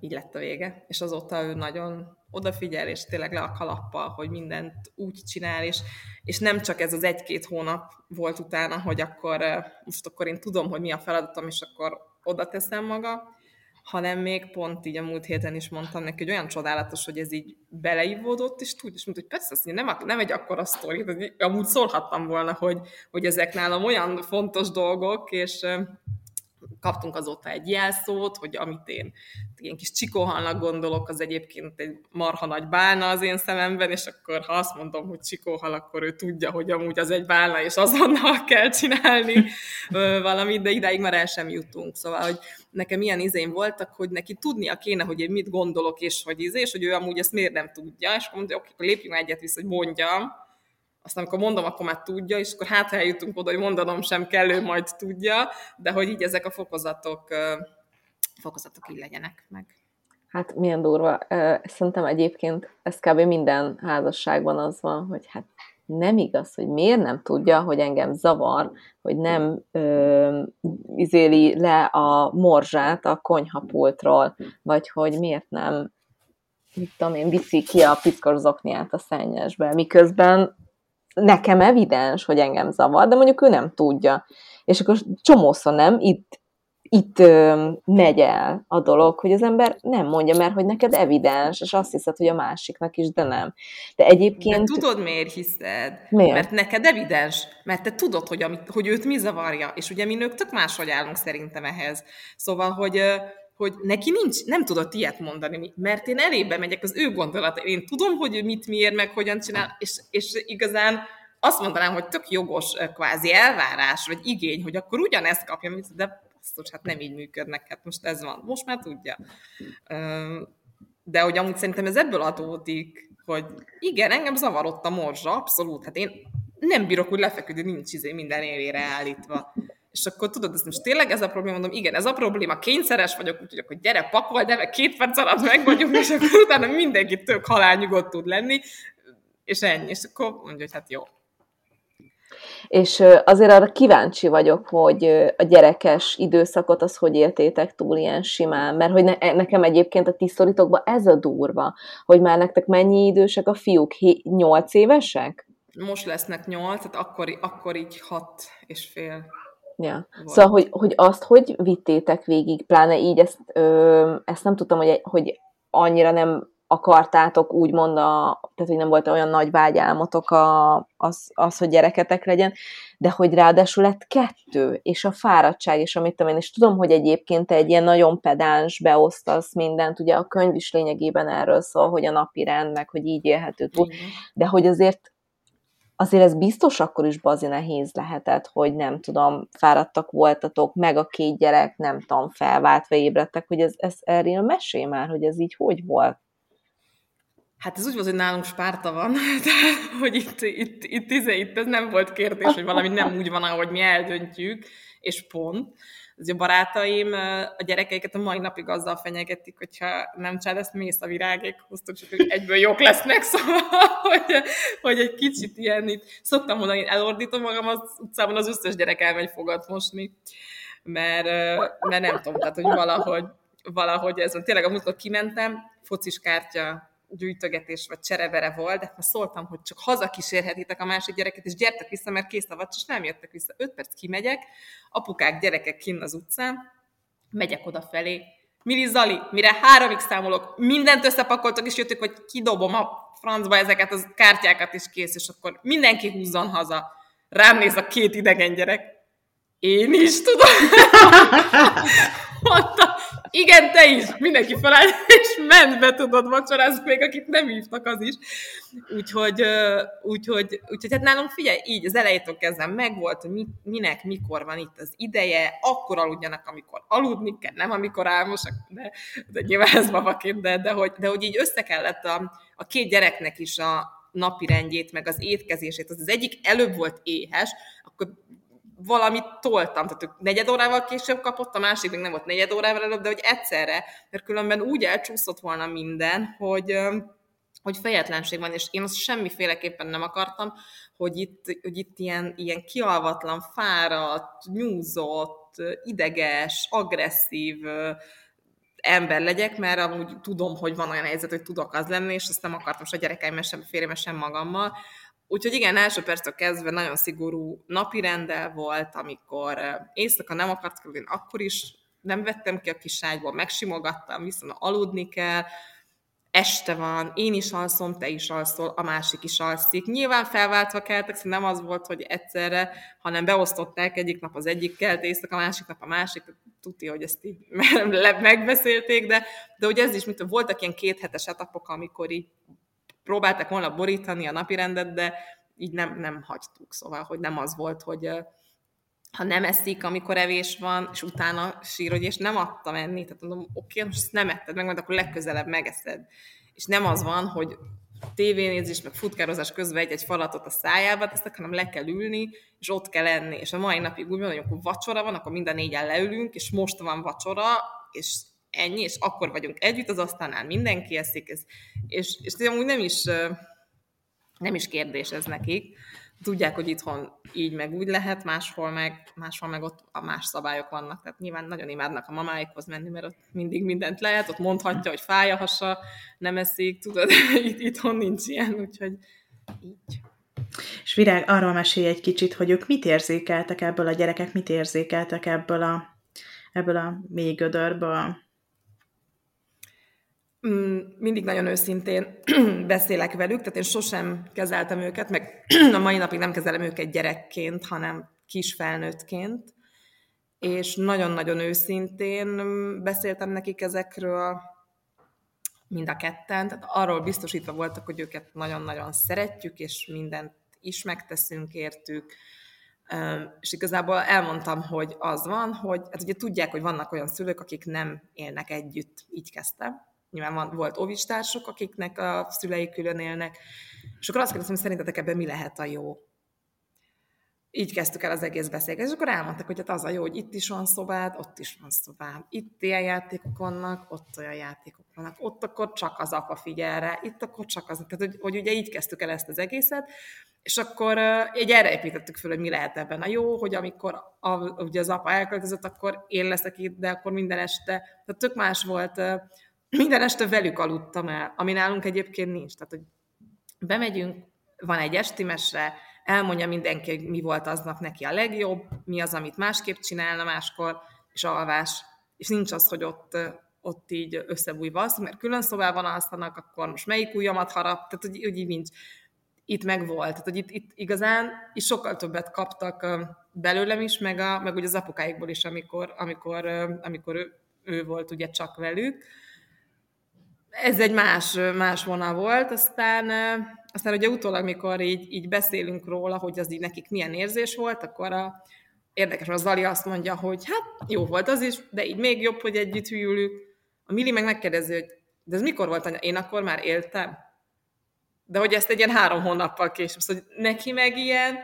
Így lett a vége. És azóta ő nagyon odafigyel, és tényleg le a kalappal, hogy mindent úgy csinál, és, és nem csak ez az egy-két hónap volt utána, hogy akkor most akkor én tudom, hogy mi a feladatom, és akkor oda teszem magam, hanem még pont így a múlt héten is mondtam neki, hogy olyan csodálatos, hogy ez így beleivódott, és tudja, és mondta, hogy persze, azt nem, nem egy akkora sztori, amúgy szólhattam volna, hogy, hogy ezek nálam olyan fontos dolgok, és kaptunk azóta egy jelszót, hogy amit én ilyen kis csikóhalnak gondolok, az egyébként egy marha nagy bálna az én szememben, és akkor ha azt mondom, hogy csikóhal, akkor ő tudja, hogy amúgy az egy bálna, és azonnal kell csinálni valamit, de idáig már el sem jutunk. Szóval, hogy nekem ilyen izén voltak, hogy neki tudnia kéne, hogy én mit gondolok, és hogy izé, és hogy ő amúgy ezt miért nem tudja, és mondja, oké, akkor lépjünk egyet vissza, hogy mondjam. Aztán amikor mondom, akkor már tudja, és akkor hát, ha eljutunk oda, hogy mondanom sem kell, ő majd tudja, de hogy így ezek a fokozatok, fokozatok így legyenek meg. Hát milyen durva. Szerintem egyébként ez kb. Minden házasságban az van, hogy hát nem igaz, hogy miért nem tudja, hogy engem zavar, hogy nem ö, izéli le a morzsát a konyhapultról, vagy hogy miért nem, mit tudom én, viszi ki a piszkos zokniát a szennyesbe, miközben nekem evidens, hogy engem zavar, de mondjuk ő nem tudja. És akkor csomószor nem, itt, itt ö, megy el a dolog, hogy az ember nem mondja, mert hogy neked evidens, és azt hiszed, hogy a másiknak is, de nem. De egyébként... De tudod, miért hiszed? Miért? Mert neked evidens, mert te tudod, hogy, amit, hogy őt mi zavarja, és ugye mi nők tök máshogy állunk szerintem ehhez. Szóval, hogy... hogy neki nincs, nem tudott ilyet mondani, mert én elébe megyek az ő gondolata. Én tudom, hogy ő mit, miért, meg hogyan csinál, és, és igazán azt mondanám, hogy tök jogos kvázi elvárás, vagy igény, hogy akkor ugyanezt kapja, de basszus, hát nem így működnek, hát most ez van, most már tudja. De hogy amúgy szerintem ez ebből adódik, hogy igen, engem zavarott a morzsa, abszolút, hát én nem bírok úgy lefeküdni, nincs izé minden élére állítva. És akkor tudod, ez most tényleg ez a probléma, mondom, igen, ez a probléma, kényszeres vagyok, úgyhogy akkor gyere, pakolj, de meg két perc alatt meg vagyunk, és akkor utána mindenki tök halálnyugodt tud lenni, és ennyi, és akkor mondja, hogy hát jó. És azért arra kíváncsi vagyok, hogy a gyerekes időszakot az hogy éltétek túl ilyen simán, mert hogy ne, nekem egyébként a ti szorítokban ez a durva, hogy már nektek mennyi idősek a fiúk, nyolc évesek? Most lesznek nyolc, tehát akkor, akkor így hat és fél. Ja. Szóval, hogy, hogy azt, hogy vittétek végig, pláne így, ezt, ö, ezt nem tudtam, hogy, hogy annyira nem akartátok úgymond, a, tehát hogy nem volt olyan nagy vágyálmotok a, az, az, hogy gyereketek legyen, de hogy ráadásul lett kettő, és a fáradtság, és amit én is tudom, hogy egyébként te egy ilyen nagyon pedáns beosztasz mindent, ugye a könyv is lényegében erről szól, hogy a napirend, meg hogy így élhető túl, de hogy azért azért ez biztos akkor is bazi nehéz lehetett, hogy nem tudom, fáradtak voltatok, meg a két gyerek, nem tudom, felváltva ébredtek, hogy ez, ez erről mesélj már, hogy ez így hogy volt. Hát ez úgy volt, hogy nálunk Spárta van, tehát, hogy itt, itt, itt, itt, itt ez nem volt kérdés, hogy valami nem úgy van, ahogy mi eldöntjük, és pont. Az a barátaim a gyerekeiket a mai napig azzal fenyegetik, hogyha nem csinál, ezt mész a virágékhoz, csak hogy egyből jók lesznek, szóval, hogy, hogy egy kicsit ilyen itt. Szoktam mondani, hogy elordítom magam, az utcában az összes gyerek elmegy fogat mosni, mert, mert nem tudom, tehát, hogy valahogy, valahogy ez van. Tényleg, amikor kimentem, focis kártya gyűjtögetés vagy cserevere volt, de szóltam, hogy csak hazakísérhetitek a másik gyereket, és gyertek vissza, mert kész a vacs, és nem jöttek vissza. Öt perc kimegyek, apukák, gyerekek kinn az utcán, megyek odafelé. Mili, Zali, mire háromig számolok, mindent összepakoltak, és jöttök, hogy kidobom a francba ezeket a kártyákat is kész, és akkor mindenki húzzon haza. Rám néz a két idegen gyerek. Én is tudom. Mondta, igen, te is, mindenki feláll, és ment be, tudod, vacsorázni, még akit nem hívtak, az is. Úgyhogy, úgyhogy, úgyhogy hát nálunk figyelj, így az elejétől kezdve megvolt, hogy minek, mikor van itt az ideje, akkor aludjanak, amikor aludni kell, nem amikor álmosak, de, de nyilván ez babaként, de, de, hogy, de hogy így össze kellett a, a két gyereknek is a napi rendjét, meg az étkezését, az, az egyik előbb volt éhes, akkor valamit toltam, tehát ők negyed órával később kapott, a másik még nem volt negyed órával előbb, de hogy egyszerre, mert különben úgy elcsúszott volna minden, hogy, hogy fejetlenség van, és én azt semmiféleképpen nem akartam, hogy itt, hogy itt ilyen, ilyen kialvatlan, fáradt, nyúzott, ideges, agresszív ember legyek, mert amúgy tudom, hogy van olyan helyzet, hogy tudok az lenni, és azt nem akartam se a gyerekeimmel, sem férjemmel, sem magammal. Úgyhogy igen, első perctől kezdve nagyon szigorú napirenddel volt, amikor éjszaka nem akart kerülni, akkor is nem vettem ki a kiságyból, megsimogattam, viszont aludni kell, este van, én is alszom, te is alszol, a másik is alszik. Nyilván felváltva keltek, szóval nem az volt, hogy egyszerre, hanem beosztották egyik nap az egyik kelt, éjszaka a másik nap a másik, tuti, hogy ezt így megbeszélték, de, de ugye ez is, mint voltak ilyen kéthetes etapok, amikor így próbálták volna borítani a napirendet, de így nem, nem hagytuk. Szóval, hogy nem az volt, hogy ha nem eszik, amikor evés van, és utána sír, hogy és nem adtam enni. Tehát mondom, oké, most nem etted meg, majd akkor legközelebb megeszed. És nem az van, hogy tévénézés, meg futkározás közben egy-egy falatot a szájába, ezt hanem le kell ülni, és ott kell enni. És a mai napig úgy van, hogy akkor vacsora van, akkor mind a négyen leülünk, és most van vacsora, és ennyi, és akkor vagyunk együtt, az asztalnál mindenki eszik, ez, és, és amúgy nem is, nem is kérdés ez nekik. Tudják, hogy itthon így meg úgy lehet, máshol meg, máshol meg ott a más szabályok vannak, tehát nyilván nagyon imádnak a mamáikhoz menni, mert ott mindig mindent lehet, ott mondhatja, hogy fáj a hasa, nem eszik, tudod, itt, itthon nincs ilyen, úgyhogy így. És Virág, arról mesélj egy kicsit, hogy ők mit érzékeltek ebből a gyerekek, mit érzékeltek ebből a, ebből a mély gödörből? Mindig nagyon őszintén beszélek velük, tehát én sosem kezeltem őket, meg a mai napig nem kezelem őket gyerekként, hanem kisfelnőttként, és nagyon-nagyon őszintén beszéltem nekik ezekről mind a ketten, tehát arról biztosítva voltak, hogy őket nagyon-nagyon szeretjük, és mindent is megteszünk értük, és igazából elmondtam, hogy az van, hogy hát ugye tudják, hogy vannak olyan szülők, akik nem élnek együtt, így kezdtem. Nyilván van, volt óvistársuk, akiknek a szülei külön élnek, és akkor azt kérdeztem, hogy szerintetek ebben mi lehet a jó? Így kezdtük el az egész beszélgetést, és akkor elmondtak, hogy hát az a jó, hogy itt is van szobád, ott is van szobád, itt ilyen játékok vannak, ott olyan játékok vannak, ott akkor csak az apa figyel rá, itt akkor csak az, tehát hogy, hogy ugye így kezdtük el ezt az egészet, és akkor így erre építettük föl, hogy mi lehet ebben a jó, hogy amikor a, ugye az apa elköltözött, akkor én leszek itt, de akkor minden este, tehát tök más volt. Minden este velük aludtam el, ami nálunk egyébként nincs. Tehát, hogy bemegyünk, van egy esti mese, elmondja mindenki, hogy mi volt aznap neki a legjobb, mi az, amit másképp csinálna máskor, és alvás. És nincs az, hogy ott, ott így összebújva azt, mert külön szobában alszanak, akkor most melyik ujjamat harap, tehát hogy, hogy így nincs. Itt meg volt, tehát hogy itt, itt igazán is sokkal többet kaptak belőlem is, meg, a, meg ugye az apukáikból is, amikor, amikor, amikor ő, ő volt ugye csak velük. Ez egy más, más vonal volt, aztán, aztán ugye utólag, mikor így, így beszélünk róla, hogy az így nekik milyen érzés volt, akkor a, érdekes, a Zali azt mondja, hogy hát jó volt az is, de így még jobb, hogy együtt hűlünk. A Mili meg megkérdezi, hogy de ez mikor volt, anya? Én akkor már éltem. De hogy ezt egy ilyen három hónappal később, szóval neki meg ilyen,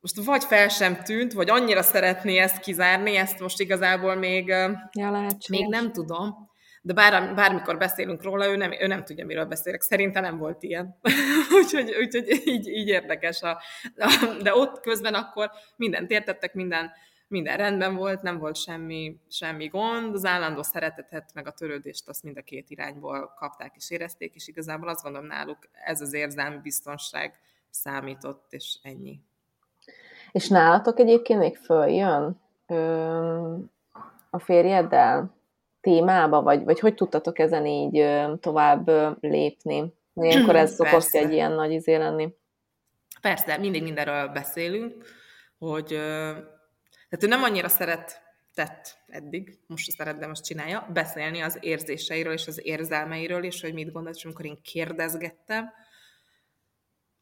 most vagy fel sem tűnt, vagy annyira szeretné ezt kizárni, ezt most igazából még, ja, még nem tudom. De bár, bármikor beszélünk róla, ő nem, ő nem tudja, miről beszélek. Szerintem nem volt ilyen. úgyhogy úgyhogy így, így érdekes. A, a, de ott közben akkor mindent értettek, minden, minden rendben volt, nem volt semmi, semmi gond. Az állandó szeretetet, meg a törődést, azt mind a két irányból kapták és érezték, és igazából azt gondolom náluk, ez az érzelmi biztonság számított, és ennyi. És nálatok egyébként még följön ö, a férjeddel témába, vagy, vagy hogy tudtatok ezen így ö, tovább ö, lépni? Ilyenkor ez szokott egy ilyen nagy izé lenni. Persze, mindig mindenről beszélünk, hogy ö, tehát ő nem annyira szeretett eddig, most szeret, de most csinálja, beszélni az érzéseiről és az érzelmeiről, és hogy mit gondolsz, és amikor én kérdezgettem,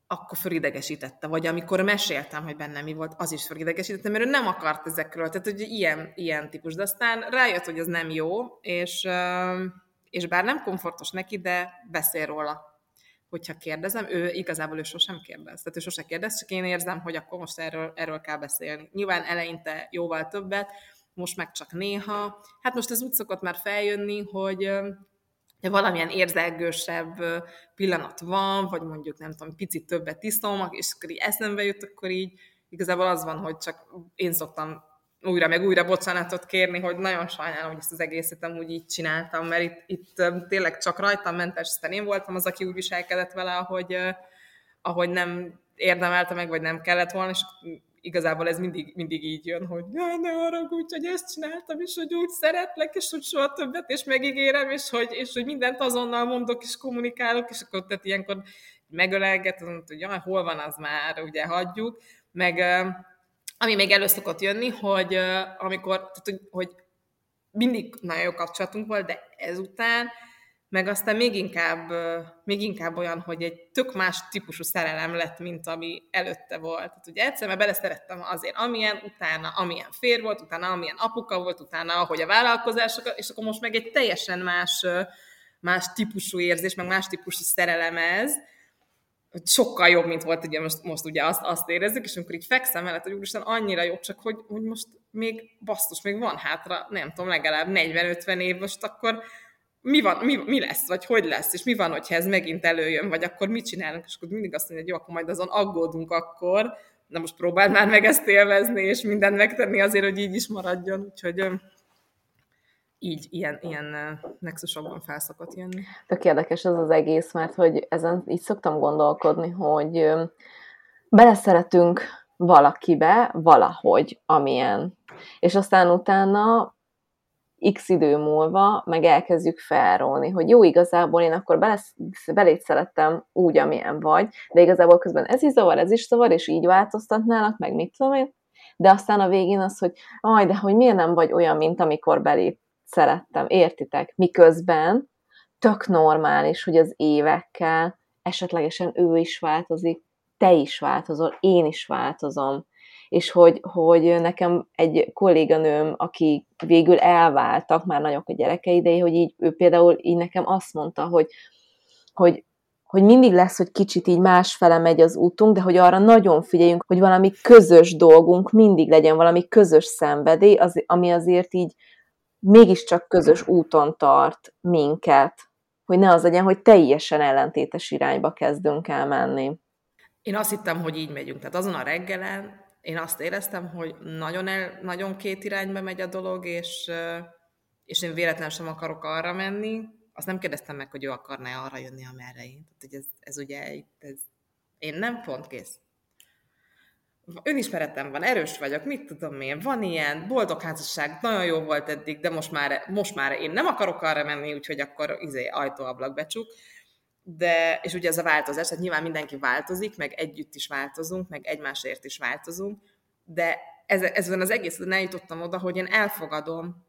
akkor fölidegesítette, vagy amikor meséltem, hogy bennem mi volt, az is fölidegesítette, mert ő nem akart ezekről, tehát hogy ilyen, ilyen típus, de aztán rájött, hogy ez nem jó, és, és bár nem komfortos neki, de beszél róla, hogyha kérdezem, ő igazából ő sosem kérdez, tehát ő sose kérdez, csak én érzem, hogy akkor most erről, erről kell beszélni. Nyilván eleinte jóval többet, most meg csak néha, hát most ez úgy szokott már feljönni, hogy valamilyen érzelgősebb pillanat van, vagy mondjuk nem tudom, picit többet iszom, és akkor így eszembe jut, akkor így igazából az van, hogy csak én szoktam újra meg újra bocsánatot kérni, hogy nagyon sajnálom, hogy ezt az egészet amúgy így csináltam, mert itt, itt tényleg csak rajtam ment, és aztán én voltam az, aki úgy viselkedett vele, ahogy, ahogy nem érdemelte meg, vagy nem kellett volna, és igazából ez mindig, mindig így jön, hogy ne, ne haragudj, hogy ezt csináltam, és hogy úgy szeretlek, és hogy soha többet, és megígérem, és hogy, és hogy mindent azonnal mondok, és kommunikálok, és akkor tehát ilyenkor megölelgetem, hogy jaj, hol van az már, ugye hagyjuk. Meg ami még elő szokott jönni, hogy amikor, tehát, hogy mindig nagyon jó kapcsolatunk volt, de ezután, meg aztán még inkább, még inkább olyan, hogy egy tök más típusú szerelem lett, mint ami előtte volt. Tehát ugye egyszerűen beleszerettem azért, amilyen, utána amilyen férj volt, utána amilyen apuka volt, utána ahogy a vállalkozások, és akkor most meg egy teljesen más, más típusú érzés, meg más típusú szerelem ez, sokkal jobb, mint volt, ugye most, most ugye azt, azt érezzük, és amikor így fekszem mellett, hogy úristen annyira jobb, csak hogy, hogy most még basszus, még van hátra, nem tudom, legalább negyven-ötven év, most akkor mi, van, mi, mi lesz, vagy hogy lesz, és mi van, hogyha ez megint előjön, vagy akkor mit csinálunk, és akkor mindig azt mondja, hogy jó, akkor majd azon aggódunk akkor, de most próbáld már meg ezt élvezni, és mindent megtenni azért, hogy így is maradjon, úgyhogy így, ilyen, ilyen nexusokban fel szokott jönni. Tök érdekes ez az egész, mert hogy ezen így szoktam gondolkodni, hogy beleszeretünk valakibe valahogy, amilyen. És aztán utána x idő múlva meg elkezdjük felrólni, hogy jó, igazából én akkor beléd szerettem úgy, amilyen vagy, de igazából közben ez is zavar, ez is zavar, és így változtatnának, meg mit tudom én, de aztán a végén az, hogy aj, de hogy miért nem vagy olyan, mint amikor beléd szerettem, értitek? Miközben tök normális, hogy az évekkel esetlegesen ő is változik, te is változol, én is változom. És hogy, hogy nekem egy kolléganőm, aki végül elváltak, már nagyok a gyerekei idei, hogy így, ő például így nekem azt mondta, hogy, hogy, hogy mindig lesz, hogy kicsit így másfele megy az útunk, de hogy arra nagyon figyeljünk, hogy valami közös dolgunk mindig legyen, valami közös szenvedély, az, ami azért így mégiscsak közös úton tart minket, hogy ne az legyen, hogy teljesen ellentétes irányba kezdünk el menni. Én azt hittem, hogy így megyünk, tehát azon a reggelen, én azt éreztem, hogy nagyon, el, nagyon két irányba megy a dolog, és, és én véletlenül sem akarok arra menni. Azt nem kérdeztem meg, hogy ő akarná arra jönni, amerre én. Tehát, hogy ez, ez ugye, ez, én nem, pont kész. önismeretem van, erős vagyok, mit tudom én, van ilyen, boldog házasság, nagyon jó volt eddig, de most már, most már én nem akarok arra menni, úgyhogy akkor izé, ajtóablak becsuk. De, és ugye ez a változás, tehát nyilván mindenki változik, meg együtt is változunk, meg egymásért is változunk, de ez, ezen az egészen eljutottam oda, hogy én elfogadom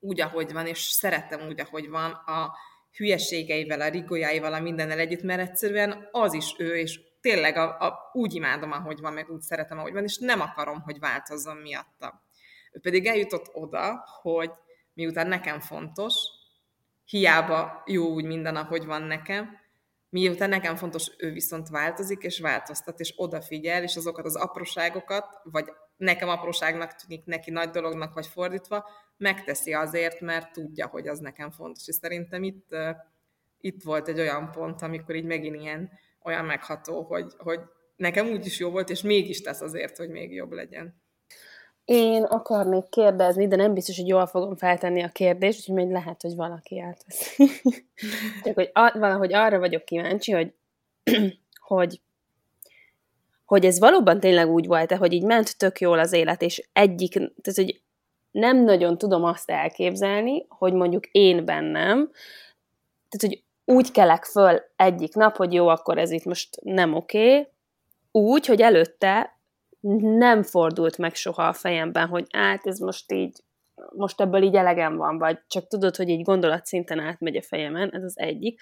úgy, ahogy van, és szeretem úgy, ahogy van, a hülyeségeivel, a rigójáival, a mindennel együtt, mert egyszerűen az is ő, és tényleg a, a, úgy imádom, ahogy van, meg úgy szeretem, ahogy van, és nem akarom, hogy változzon miatta. Ő pedig eljutott oda, hogy miután nekem fontos, hiába jó úgy minden, ahogy van nekem, miután nekem fontos, ő viszont változik, és változtat, és odafigyel, és azokat az apróságokat, vagy nekem apróságnak tűnik, neki nagy dolognak, vagy fordítva, megteszi azért, mert tudja, hogy az nekem fontos. És szerintem itt, itt volt egy olyan pont, amikor így megint ilyen olyan megható, hogy, hogy nekem úgyis jó volt, és mégis tesz azért, hogy még jobb legyen. Én akarnék kérdezni, de nem biztos, hogy jól fogom feltenni a kérdést, úgyhogy még lehet, hogy valaki átveszi. Csak, hogy a, valahogy arra vagyok kíváncsi, hogy, hogy, hogy ez valóban tényleg úgy volt-e, hogy így ment tök jól az élet, és egyik, tehát, hogy nem nagyon tudom azt elképzelni, hogy mondjuk én bennem, tehát, hogy úgy kelek föl egyik nap, hogy jó, akkor ez itt most nem oké, úgy, hogy előtte nem fordult meg soha a fejemben, hogy át, ez most így, most ebből így elegem van, vagy csak tudod, hogy így gondolatszinten átmegy a fejemen, ez az egyik.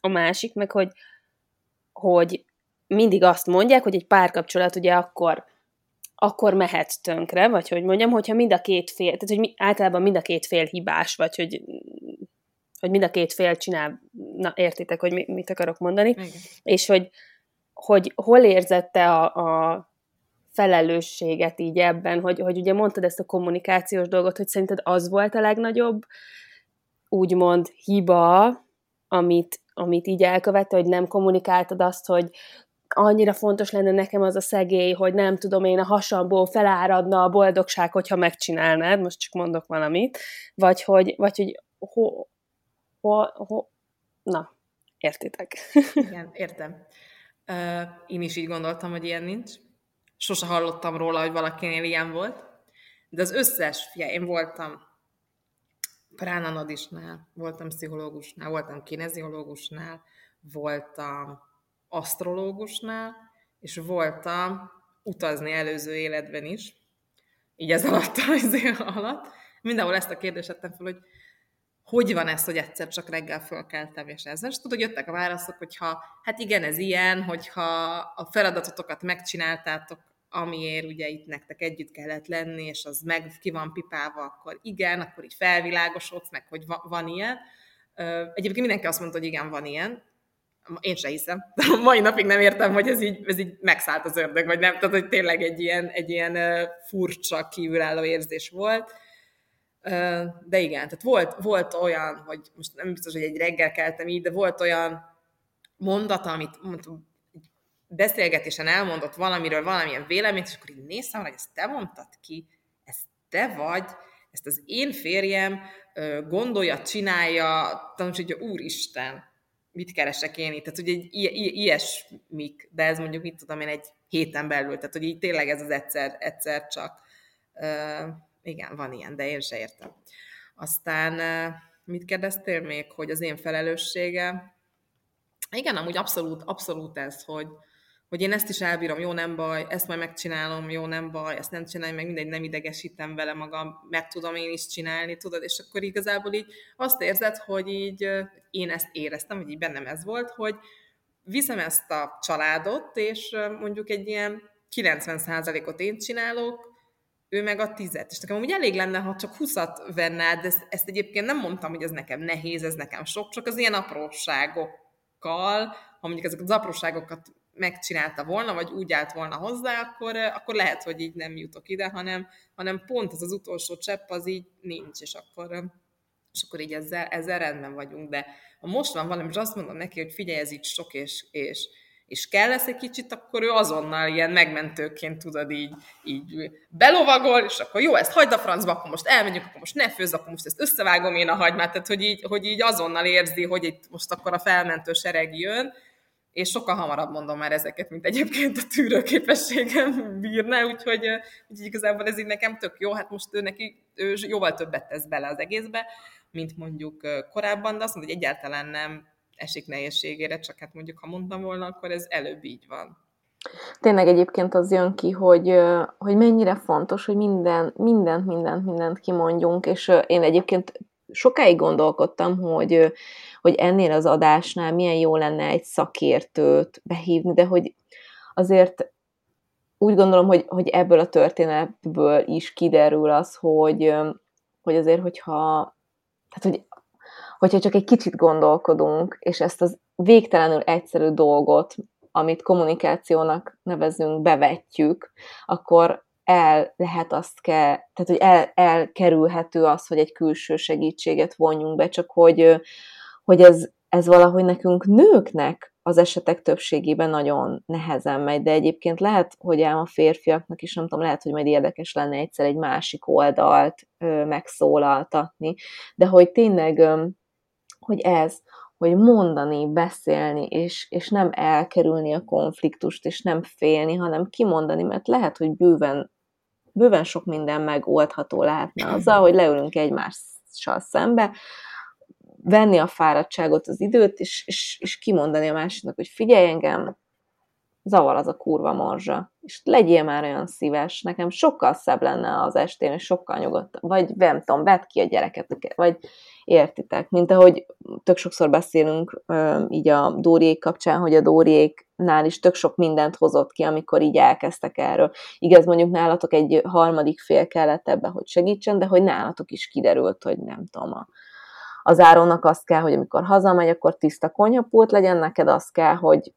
A másik meg, hogy, hogy mindig azt mondják, hogy egy párkapcsolat ugye akkor, akkor mehet tönkre, vagy hogy mondjam, hogyha mind a két fél, tehát hogy általában mind a két fél hibás, vagy hogy, hogy mind a két fél csinál, na értitek, hogy mit akarok mondani, igen. És hogy, hogy hol érzette a, a felelősséget így ebben, hogy, hogy ugye mondtad ezt a kommunikációs dolgot, hogy szerinted az volt a legnagyobb úgymond hiba, amit, amit így elkövette, hogy nem kommunikáltad azt, hogy annyira fontos lenne nekem az a szegély, hogy nem tudom én, a hasamból feláradna a boldogság, hogyha megcsinálnád, most csak mondok valamit, vagy hogy, vagy hogy ho, ho, ho, na, értitek. Igen, értem. Uh, én is így gondoltam, hogy ilyen nincs. Sose hallottam róla, hogy valakinél ilyen volt. De az összes, fia, én voltam pránanadisnál, voltam pszichológusnál, voltam kineziológusnál, voltam asztrológusnál, és voltam utazni előző életben is. Így ez alatt, az alatt. Mindenhol ezt a kérdést tettem fel, hogy hogy van ez, hogy egyszer csak reggel fölkeltem, és ezzel. És tudod, jöttek a válaszok, hogyha, hát igen, ez ilyen, hogyha a feladatotokat megcsináltátok, amiért ugye itt nektek együtt kellett lenni, és az meg ki van pipálva, akkor igen, akkor így felvilágosodsz meg, hogy va- van ilyen. Egyébként mindenki azt mondta, hogy igen, van ilyen. Én se hiszem. De mai napig nem értem, hogy ez így, ez így megszállt az ördög, vagy nem. Tehát, hogy tényleg egy ilyen, egy ilyen furcsa, kívülálló érzés volt. De igen, tehát volt, volt olyan, hogy most nem biztos, hogy egy reggel keltem így, de volt olyan mondata, amit beszélgetésen elmondott valamiről, valamilyen véleményt, és akkor így néztem, hogy ezt te mondtad ki, ez te vagy, ezt az én férjem gondolja, csinálja, tanulsz, hogy úristen, mit keresek én itt, tehát hogy egy i- i- ilyesmik, de ez mondjuk, mit tudom én, egy héten belül, tehát hogy így tényleg ez az egyszer, egyszer csak... Igen, van ilyen, de én se értem. Aztán mit kérdeztél még, hogy az én felelőssége? Igen, amúgy abszolút, abszolút ez, hogy, hogy én ezt is elbírom, jó, nem baj, ezt majd megcsinálom, jó, nem baj, ezt nem csinálom, meg mindegy, nem idegesítem vele magam, meg tudom én is csinálni, tudod, és akkor igazából így azt érzed, hogy így én ezt éreztem, hogy így bennem ez volt, hogy viszem ezt a családot, és mondjuk egy ilyen kilencven százalékot én csinálok, ő meg a tizet. És nekem amúgy elég lenne, ha csak húszat vennád, de ezt, ezt egyébként nem mondtam, hogy ez nekem nehéz, ez nekem sok, csak az ilyen apróságokkal, ha mondjuk ezeket az apróságokat megcsinálta volna, vagy úgy állt volna hozzá, akkor, akkor lehet, hogy így nem jutok ide, hanem, hanem pont ez az utolsó csepp, az így nincs, és akkor, és akkor így ezzel, ezzel rendben vagyunk. De ha most van valami, és azt mondom neki, hogy figyelj, ez így sok, és... és és kell lesz egy kicsit, akkor ő azonnal ilyen megmentőként, tudod, így, így belovagol, és akkor jó, ezt hagyd a francba, akkor most elmegyünk, akkor most ne főzz, akkor most ezt összevágom én a hagymát, tehát hogy így, hogy így azonnal érzi, hogy itt most akkor a felmentő sereg jön, és sokkal hamarabb mondom már ezeket, mint egyébként a tűrőképességem bírna, úgyhogy, úgyhogy igazából ez így nekem tök jó, hát most ő neki ő jóval többet tesz bele az egészbe, mint mondjuk korábban, de azt mondom, hogy egyáltalán nem esik nehézségére, csak hát mondjuk, ha mondtam volna, akkor ez előbb így van. Tényleg egyébként az jön ki, hogy, hogy mennyire fontos, hogy minden, mindent, mindent, mindent kimondjunk, és én egyébként sokáig gondolkodtam, hogy, hogy ennél az adásnál milyen jó lenne egy szakértőt behívni, de hogy azért úgy gondolom, hogy, hogy ebből a történetből is kiderül az, hogy, hogy azért, hogyha, tehát, hogy, hogyha csak egy kicsit gondolkodunk, és ezt az végtelenül egyszerű dolgot, amit kommunikációnak nevezünk, bevetjük, akkor el lehet azt kell, tehát hogy el, elkerülhető az, hogy egy külső segítséget vonjunk be, csak hogy, hogy ez, ez valahogy nekünk nőknek az esetek többségében nagyon nehezen megy, de egyébként lehet, hogy ám a férfiaknak is, nem tudom, lehet, hogy majd érdekes lenne egyszer egy másik oldalt ö, megszólaltatni, de hogy tényleg, ö, hogy ez, hogy mondani, beszélni, és, és nem elkerülni a konfliktust, és nem félni, hanem kimondani, mert lehet, hogy bőven bőven sok minden megoldható lehetne azzal, hogy leülünk egymással szembe, venni a fáradtságot, az időt, és, és, és kimondani a másiknak, hogy figyelj engem, zavar az a kurva morzsa, és legyél már olyan szíves, nekem sokkal szebb lenne az estén, és sokkal nyugodtabb, vagy nem tudom, vedd ki a gyereket, vagy értitek, mint ahogy tök sokszor beszélünk így a Dóriék kapcsán, hogy a Dóriéknál is tök sok mindent hozott ki, amikor így elkezdtek erről. Igaz, mondjuk nálatok egy harmadik fél kellett ebbe, hogy segítsen, de hogy nálatok is kiderült, hogy nem tudom, a az Áronnak az kell, hogy amikor hazamegy, akkor tiszta konyhapult legyen, neked az kell, hogy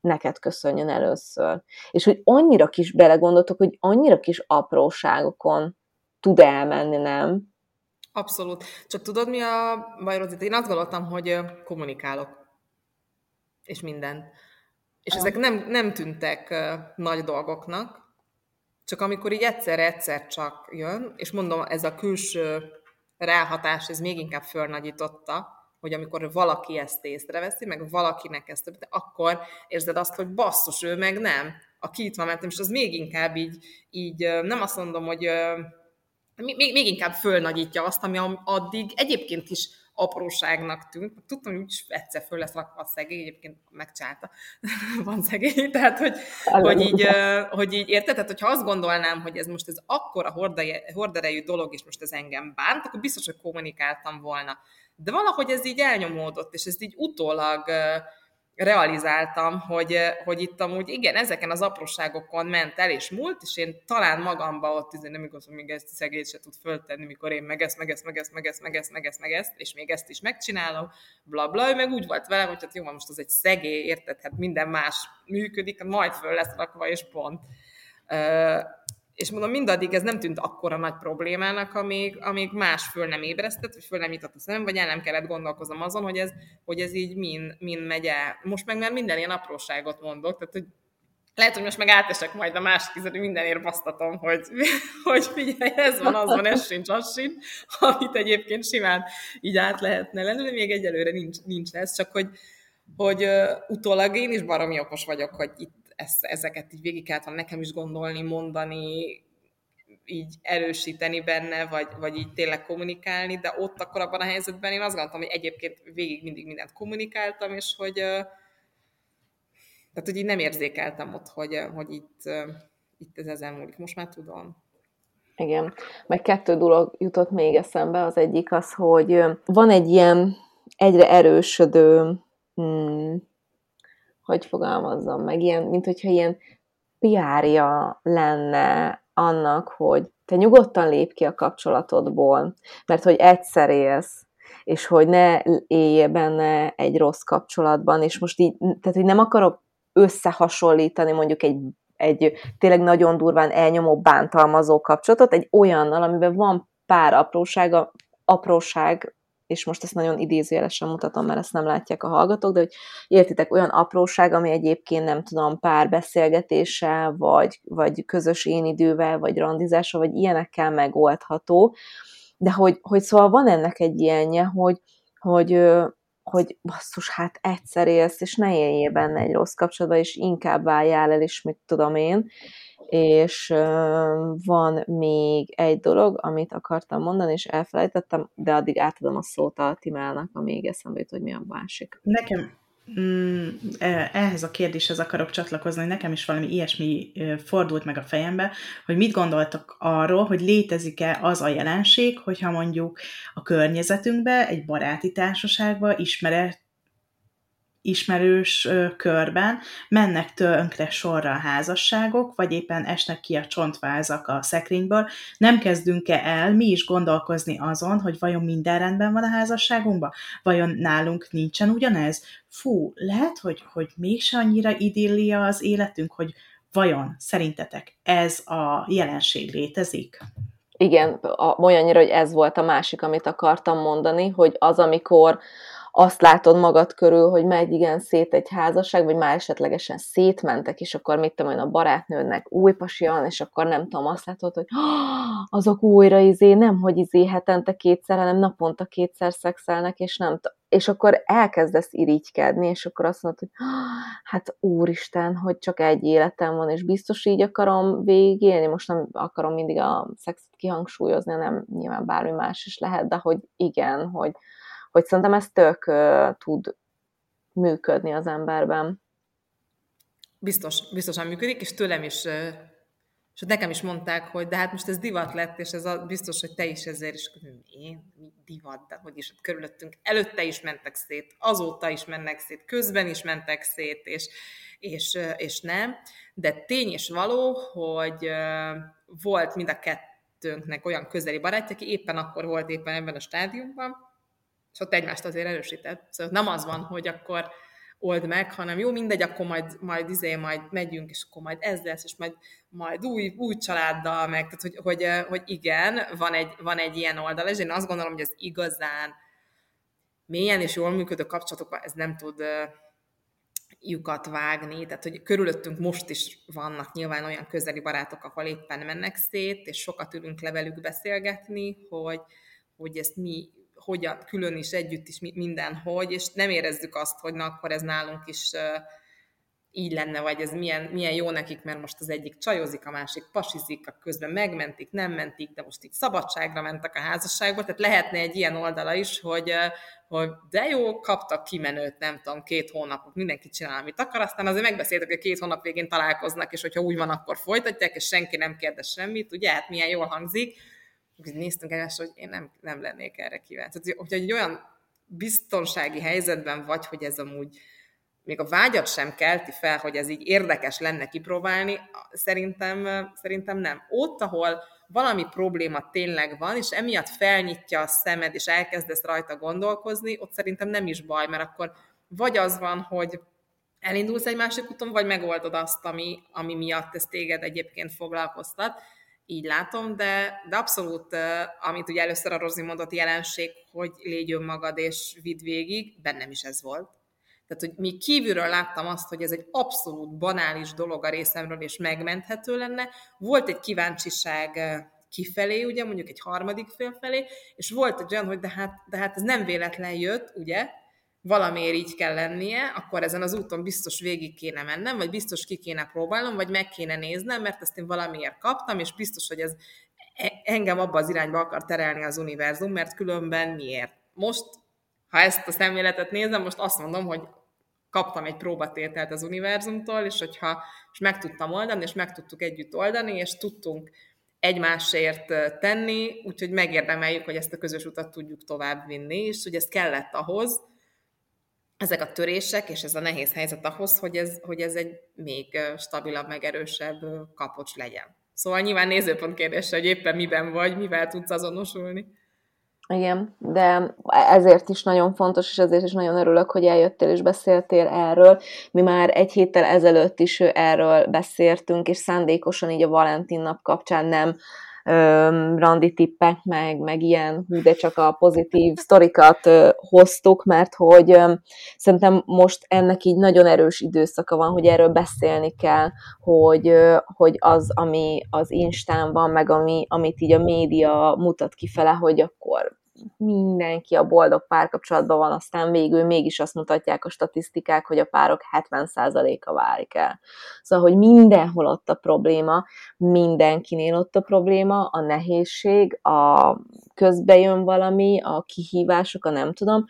neked köszönjön először. És hogy annyira kis, belegondoltok, hogy annyira kis apróságokon tud elmenni, nem? Abszolút. Csak tudod, mi a baj, Rozit? Én azt gondoltam, hogy kommunikálok. És mindent. És ezek nem, nem tűntek nagy dolgoknak, csak amikor így egyszer-egyszer csak jön, és mondom, ez a külső ráhatás, ez még inkább fölnagyította, hogy amikor valaki ezt észreveszi, meg valakinek ezt többet, akkor érzed azt, hogy basszus, ő meg nem. Aki itt van, mert most az még inkább így, így nem azt mondom, hogy még, még inkább fölnagyítja azt, ami addig egyébként is apróságnak tűnt. Tudtam, hogy úgy egyszer föl lesz rakva a szegély, egyébként megcsálta. Van szegély, tehát hogy, hogy, így, hogy így érted? Tehát, hogyha azt gondolnám, hogy ez most ez akkora horderejű dolog, és most ez engem bánt, akkor biztos, hogy kommunikáltam volna. De valahogy ez így elnyomódott, és ezt így utólag realizáltam, hogy, hogy itt amúgy igen, ezeken az apróságokon ment el és múlt, és én talán magamba ott nem igaz, hogy még ezt szegélyt se tud föltenni, mikor én meg ezt, meg ezt, meg ezt, meg ezt, meg ezt, meg ezt, meg ezt, és még ezt is megcsinálom, blabla, ő meg úgy volt velem, hogy hát jó, most az egy szegély, érted, hát minden más működik, majd föl lesz rakva, és pont. És mondom, mindaddig ez nem tűnt akkora nagy problémának, amíg, amíg más föl nem ébresztett, vagy föl nem nyitott a szemem, vagy el nem kellett gondolkoznom azon, hogy ez, hogy ez így min, min megy el. Most meg már minden ilyen apróságot mondok, tehát hogy lehet, hogy most meg átesek majd a másik kizető, mindenért basztatom, hogy, hogy figyelj, ez van, az van, ez sincs, az sincs, amit egyébként simán így át lehetne lenni, de még egyelőre nincs, nincs ez, csak hogy, hogy uh, utólag én is baromi okos vagyok, hogy itt ezeket így végig kellett van nekem is gondolni, mondani, így erősíteni benne, vagy, vagy így tényleg kommunikálni, de ott akkor abban a helyzetben én azt gondoltam, hogy egyébként végig mindig mindent kommunikáltam, és hogy tehát, hogy így nem érzékeltem ott, hogy, hogy itt, itt ez ezen múlik. Most már tudom. Igen. Meg kettő dolog jutott még eszembe. Az egyik az, hogy van egy ilyen egyre erősödő hmm, hogy fogalmazzam meg, ilyen, mint hogyha ilyen pé er-ja lenne annak, hogy te nyugodtan lépj ki a kapcsolatodból, mert hogy egyszer élsz, és hogy ne éljél benne egy rossz kapcsolatban, és most így, tehát hogy nem akarok összehasonlítani mondjuk egy, egy tényleg nagyon durván elnyomó, bántalmazó kapcsolatot, egy olyannal, amiben van pár aprósága, apróság, és most ezt nagyon idézőjelesen mutatom, mert ezt nem látják a hallgatók, de hogy értitek, olyan apróság, ami egyébként nem tudom, pár beszélgetéssel, vagy, vagy közös én idővel, vagy randizással, vagy ilyenekkel megoldható, de hogy, hogy szóval van ennek egy ilyenje, hogy, hogy hogy basszus, hát egyszer élsz, és ne éljél benne egy rossz kapcsolatban, és inkább váljál el is, mit tudom én. És van még egy dolog, amit akartam mondani, és elfelejtettem, de addig átadom a szót a Timának, amíg eszembe jut, hogy mi a másik. Nekem mm, ehhez a kérdéshez akarok csatlakozni, hogy nekem is valami ilyesmi fordult meg a fejembe, hogy mit gondoltak arról, hogy létezik-e az a jelenség, hogyha mondjuk a környezetünkben, egy baráti társaságban, ismeret, ismerős körben mennek tönkre sorra a házasságok, vagy éppen esnek ki a csontvázak a szekrényből, nem kezdünk-e el mi is gondolkozni azon, hogy vajon minden rendben van a házasságunkban? Vajon nálunk nincsen ugyanez? Fú, lehet, hogy, hogy mégse annyira idillia az életünk, hogy vajon szerintetek ez a jelenség létezik? Igen, olyannyira, hogy ez volt a másik, amit akartam mondani, hogy az, amikor azt látod magad körül, hogy megy igen szét egy házasság, vagy már esetlegesen szétmentek, és akkor mit tudom én, a barátnődnek új pasi van, és akkor nem tudom, azt látod, hogy azok újra izé, nem, hogy izé hetente kétszer, hanem naponta kétszer szexelnek, és nem t- és akkor elkezdesz irigykedni, és akkor azt mondod, hogy hát úristen, hogy csak egy életem van, és biztos így akarom végigélni, most nem akarom mindig a szexet kihangsúlyozni, hanem nyilván bármi más is lehet, de hogy igen, hogy hogy szerintem ez tök uh, tud működni az emberben. Biztos, biztosan működik, és tőlem is, uh, és nekem is mondták, hogy de hát most ez divat lett, és ez a, biztos, hogy te is ezért, és én, mi divat, de hogy is ott körülöttünk, előtte is mentek szét, azóta is mennek szét, közben is mentek szét, és, és, uh, és nem, de tény és való, hogy uh, volt mind a kettőnknek olyan közeli barátja, aki éppen akkor volt éppen ebben a stádiumban, és ott egymást azért erősített. Szóval nem az van, hogy akkor old meg, hanem jó, mindegy, akkor majd, majd izé, majd megyünk, és akkor majd ez lesz, és majd, majd új, új családdal meg. Tehát, hogy, hogy, hogy igen, van egy, van egy ilyen oldal, és én azt gondolom, hogy az igazán mélyen és jól működő kapcsolatokban ez nem tud lyukat vágni. Tehát, hogy körülöttünk most is vannak nyilván olyan közeli barátok, ahol éppen mennek szét, és sokat ülünk le velük beszélgetni, hogy, hogy ezt mi hogyan, külön is, együtt is, mindenhogy, és nem érezzük azt, hogy na, akkor ez nálunk is uh, így lenne, vagy ez milyen, milyen jó nekik, mert most az egyik csajozik, a másik pasizik, a közben megmentik, nem mentik, de most így szabadságra mentek a házasságba, tehát lehetne egy ilyen oldala is, hogy, uh, hogy de jó, kaptak kimenőt, nem tudom, két hónapot, mindenki csinál, amit akar, aztán azért megbeszéltek, hogy két hónap végén találkoznak, és hogyha úgy van, akkor folytatják, és senki nem kérdez semmit, ugye, hát milyen jól hangzik, néztünk egymásra, hogy én nem, nem lennék erre kíváncsi. Hogyha egy olyan biztonsági helyzetben vagy, hogy ez amúgy még a vágyat sem kelti fel, hogy ez így érdekes lenne kipróbálni, szerintem, szerintem nem. Ott, ahol valami probléma tényleg van, és emiatt felnyitja a szemed, és elkezdesz rajta gondolkozni, ott szerintem nem is baj, mert akkor vagy az van, hogy elindulsz egy másik úton, vagy megoldod azt, ami, ami miatt ez téged egyébként foglalkoztat. Így látom, de, de abszolút, amit ugye először a Rozi mondott, jelenség, hogy légy önmagad és vidd végig, bennem is ez volt. Tehát, hogy mi kívülről láttam azt, hogy ez egy abszolút banális dolog a részemről, és megmenthető lenne. Volt egy kíváncsiság kifelé, ugye, mondjuk egy harmadik fél felé, és volt egy olyan, hogy de hát, de hát ez nem véletlen jött, ugye, valamiért így kell lennie, akkor ezen az úton biztos végig kéne mennem, vagy biztos ki kéne próbálnom, vagy meg kéne néznem, mert ezt én valamiért kaptam, és biztos, hogy ez engem abba az irányba akar terelni az univerzum, mert különben miért? Most, ha ezt a szemléletet nézem, most azt mondom, hogy kaptam egy próbatételt az univerzumtól, és hogyha és meg tudtam oldani, és meg tudtuk együtt oldani, és tudtunk egymásért tenni, úgyhogy megérdemeljük, hogy ezt a közös utat tudjuk továbbvinni, és hogy ez kellett ahhoz, ezek a törések, és ez a nehéz helyzet ahhoz, hogy ez, hogy ez egy még stabilabb, meg erősebb kapocs legyen. Szóval nyilván nézőpont kérdése, hogy éppen miben vagy, mivel tudsz azonosulni. Igen, de ezért is nagyon fontos, és ezért is nagyon örülök, hogy eljöttél és beszéltél erről. Mi már egy héttel ezelőtt is erről beszéltünk, és szándékosan így a Valentin nap kapcsán nem Öm, randi tippek, meg, meg ilyen, de csak a pozitív sztorikat ö, hoztuk, mert hogy öm, szerintem most ennek így nagyon erős időszaka van, hogy erről beszélni kell, hogy, ö, hogy az, ami az Instán van, meg ami, amit így a média mutat kifele, hogy akkor mindenki a boldog párkapcsolatban van, aztán végül mégis azt mutatják a statisztikák, hogy a párok hetven százaléka válik el. Szóval, hogy mindenhol ott a probléma, mindenkinél ott a probléma, a nehézség, a közbejön valami, a kihívások, a nem tudom,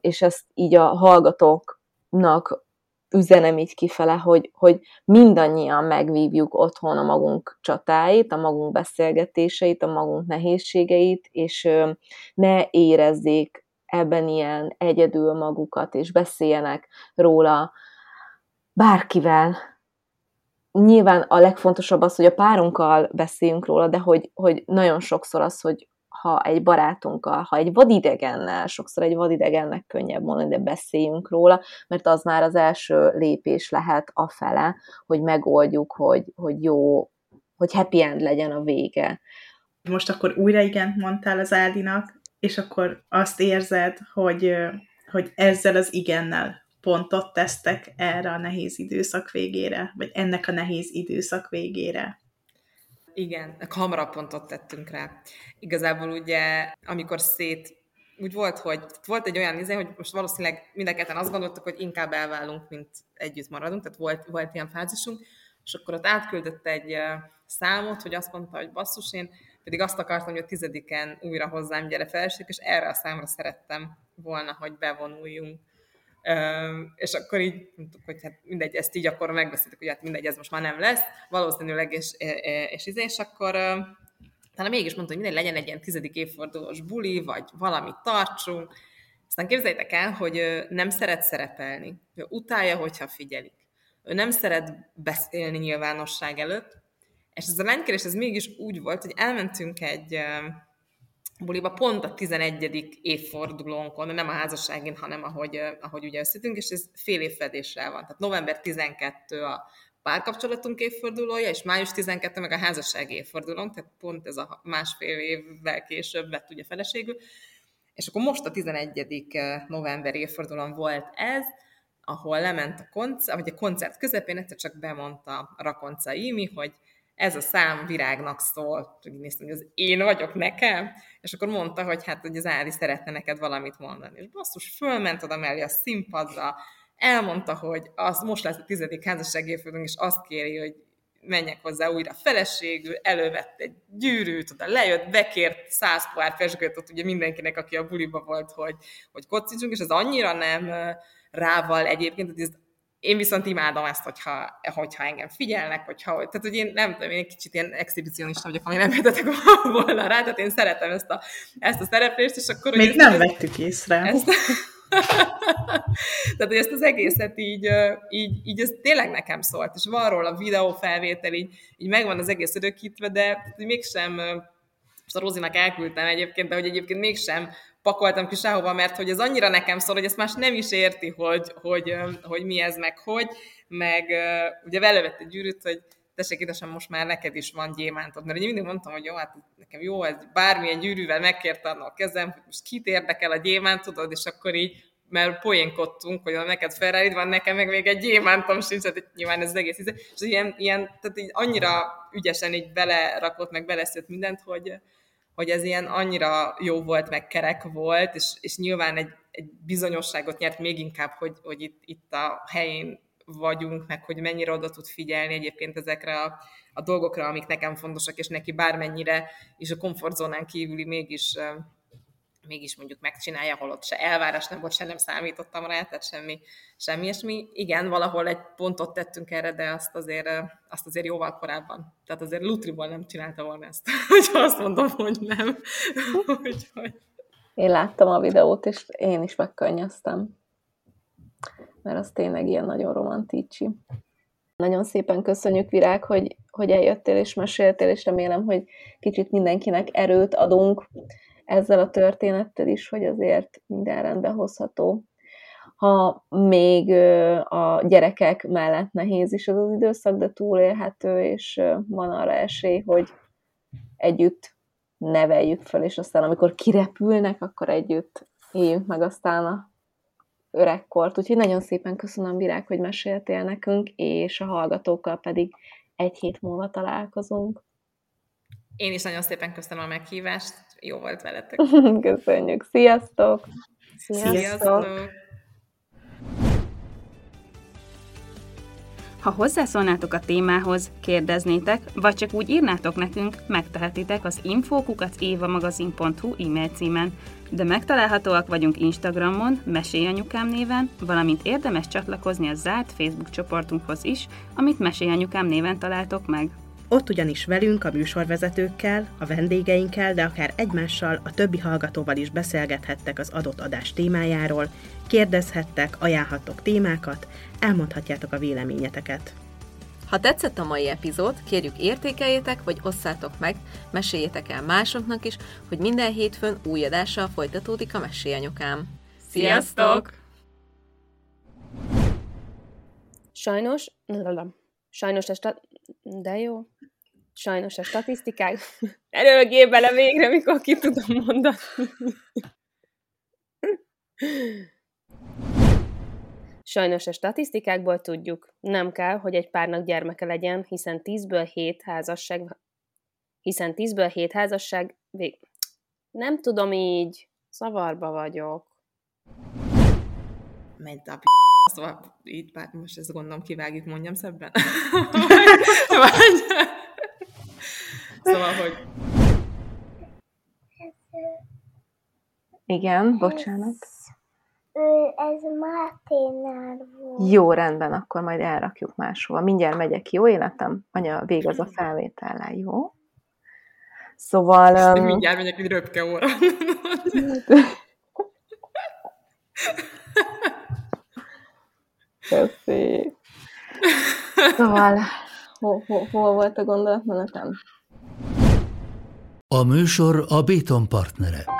és ezt így a hallgatóknak üzenem így kifele, hogy, hogy mindannyian megvívjuk otthon a magunk csatáit, a magunk beszélgetéseit, a magunk nehézségeit, és ne érezzék ebben ilyen egyedül magukat, és beszéljenek róla bárkivel. Nyilván a legfontosabb az, hogy a párunkkal beszéljünk róla, de hogy, hogy nagyon sokszor az, hogy ha egy barátunkkal, ha egy vadidegennel, sokszor egy vadidegennek könnyebb mondani, de beszéljünk róla, mert az már az első lépés lehet afele, hogy megoldjuk, hogy, hogy jó, hogy happy end legyen a vége. Most akkor újra igent mondtál az Ádinak, és akkor azt érzed, hogy, hogy ezzel az igennel pontot tesztek erre a nehéz időszak végére, vagy ennek a nehéz időszak végére. Igen, hamarabb pontot tettünk rá. Igazából ugye, amikor szét, úgy volt, hogy volt egy olyan izé, hogy most valószínűleg mindenketten azt gondoltuk, hogy inkább elválunk, mint együtt maradunk, tehát volt, volt ilyen fázisunk, és akkor ott átküldött egy számot, hogy azt mondta, hogy basszus, én pedig azt akartam, hogy a tizediken újra hozzám gyere feleség, és erre a számra szerettem volna, hogy bevonuljunk. Üm, és akkor így mondtuk, hogy hát mindegy, ezt így akkor megbeszéltük, hogy hát mindegy, ez most már nem lesz, valószínűleg, és, és, és, és akkor talán mégis mondta, hogy mindegy, legyen egy ilyen tizedik évfordulós buli, vagy valamit tartsunk. Aztán képzeljétek el, hogy nem szeret szerepelni. Ő utálja, hogyha figyelik. Ő nem szeret beszélni nyilvánosság előtt, és ez a lánykérés, ez mégis úgy volt, hogy elmentünk egy buliba pont a tizenegyedik évfordulónkon, nem a házasságén, hanem ahogy, ahogy ugye összetünk, és ez fél évfedéssel van. Tehát november tizenkettő a párkapcsolatunk évfordulója, és május tizenkettő meg a házasság évfordulónk, tehát pont ez a másfél évvel később lett ugye feleségül. És akkor most a tizenegyedik november évfordulón volt ez, ahol lement a koncert, vagy a koncert közepén egyszer csak bemondta Rakonca Imi, hogy ez a szám Virágnak szól, hogy néztem, hogy az én vagyok nekem, és akkor mondta, hogy hát, hogy az Ádi szeretne neked valamit mondani. És basszus, fölment oda mellé a színpadra, elmondta, hogy az most lesz a tizedik házassági évfordulónk, és azt kéri, hogy menjek hozzá újra feleségül, elővett egy gyűrűt, oda lejött, bekért száz pohár pesgőt, ott ugye mindenkinek, aki a buliba volt, hogy, hogy koccincsunk, és ez annyira nem rával egyébként, hogy ez én viszont imádom ezt, hogyha, hogyha engem figyelnek, hogyha, tehát hogy én nem tudom, én egy kicsit ilyen exhibicionista vagyok, ami nem vettetek volna rá, tehát én szeretem ezt a, ezt a szereplést, és akkor... Még nem ezt, vettük észre. Ezt, tehát, hogy ezt az egészet így, így, így ez tényleg nekem szólt, és van róla a videófelvétel, így, így megvan az egész örökítve, de mégsem, most a Rózinak elküldtem egyébként, de hogy egyébként mégsem pakoltam ki sehova, mert hogy ez annyira nekem szól, hogy ezt más nem is érti, hogy, hogy, hogy mi ez, meg hogy, meg ugye belevett egy gyűrűt, hogy tessék, édesem, most már neked is van gyémántod. Mert én mindig mondtam, hogy jó, hát nekem jó, ez bármilyen gyűrűvel megkérte a kezem, hogy most kit érdekel a gyémántodod, és akkor így, mert poénkodtunk, hogy neked Ferrari van, nekem meg még egy gyémántom sincs, tehát nyilván ez az egész. És ilyen, ilyen, tehát így annyira ügyesen így belerakott, meg beleszült mindent, hogy... hogy ez ilyen annyira jó volt, meg kerek volt, és, és nyilván egy, egy bizonyosságot nyert még inkább, hogy, hogy itt, itt a helyén vagyunk, meg hogy mennyire oda tud figyelni egyébként ezekre a, a dolgokra, amik nekem fontosak, és neki bármennyire is a komfortzónán kívüli mégis, mégis mondjuk megcsinálja, holott se elvárás nem volt, se nem számítottam rá, tehát semmi, semmi ilyesmi. Igen, valahol egy pontot tettünk erre, de azt azért, azt azért jóval korábban. Tehát azért lutriból nem csinálta volna ezt, hogyha azt mondom, hogy nem. Úgyhogy... Én láttam a videót, és én is megkönnyeztem. Mert az tényleg ilyen nagyon romanticsi. Nagyon szépen köszönjük, Virág, hogy, hogy eljöttél és meséltél, és remélem, hogy kicsit mindenkinek erőt adunk ezzel a történettel is, hogy azért minden rendben hozható. Ha még a gyerekek mellett nehéz is az az időszak, de túlélhető, és van arra esély, hogy együtt neveljük fel, és aztán amikor kirepülnek, akkor együtt éljünk meg aztán a öregkort. Úgyhogy nagyon szépen köszönöm, Virág, hogy meséltél nekünk, és a hallgatókkal pedig egy hét múlva találkozunk. Én is nagyon szépen köszönöm a meghívást, jó volt veletek. Köszönjük, sziasztok! Sziasztok! Sziasztok. Ha hozzászólnátok a témához, kérdeznétek, vagy csak úgy írnátok nekünk, megtehetitek az infókukac évamagazin pont hu e-mail címen, de megtalálhatóak vagyunk Instagramon, Mesélj Anyukám néven, valamint érdemes csatlakozni a zárt Facebook csoportunkhoz is, amit Mesélj Anyukám néven találtok meg. Ott ugyanis velünk, a műsorvezetőkkel, a vendégeinkkel, de akár egymással, a többi hallgatóval is beszélgethettek az adott adás témájáról, kérdezhettek, ajánlhattok témákat, elmondhatjátok a véleményeteket. Ha tetszett a mai epizód, kérjük értékeljétek, vagy osszátok meg, meséljétek el másoknak is, hogy minden hétfőn új adással folytatódik a Mesélj Anyukám. Sziasztok! Sajnos... Sajnos a stat... De jó. Sajnos a statisztikák... Erőlgél bele végre, mikor ki tudom mondani. Sajnos a statisztikákból tudjuk, nem kell, hogy egy párnak gyermeke legyen, hiszen tízből hét házasság... Hiszen tízből hét házasság... Vég... Nem tudom így. Szavarba vagyok. Ment a... Szóval így, bár most ezt gondolom kivágjuk, mondjam szebben. Szóval, hogy... Igen, bocsánat. Ez Máténál volt. Jó, rendben, akkor majd elrakjuk máshova. Mindjárt megyek, jó életem? Anya, végez a felvétellel, jó? Szóval... Um... Mindjárt megyek, egy röpke óra. Köszi. Szóval, hol, hol, hol volt a gondolatmenetem? A műsor a Béton partnere.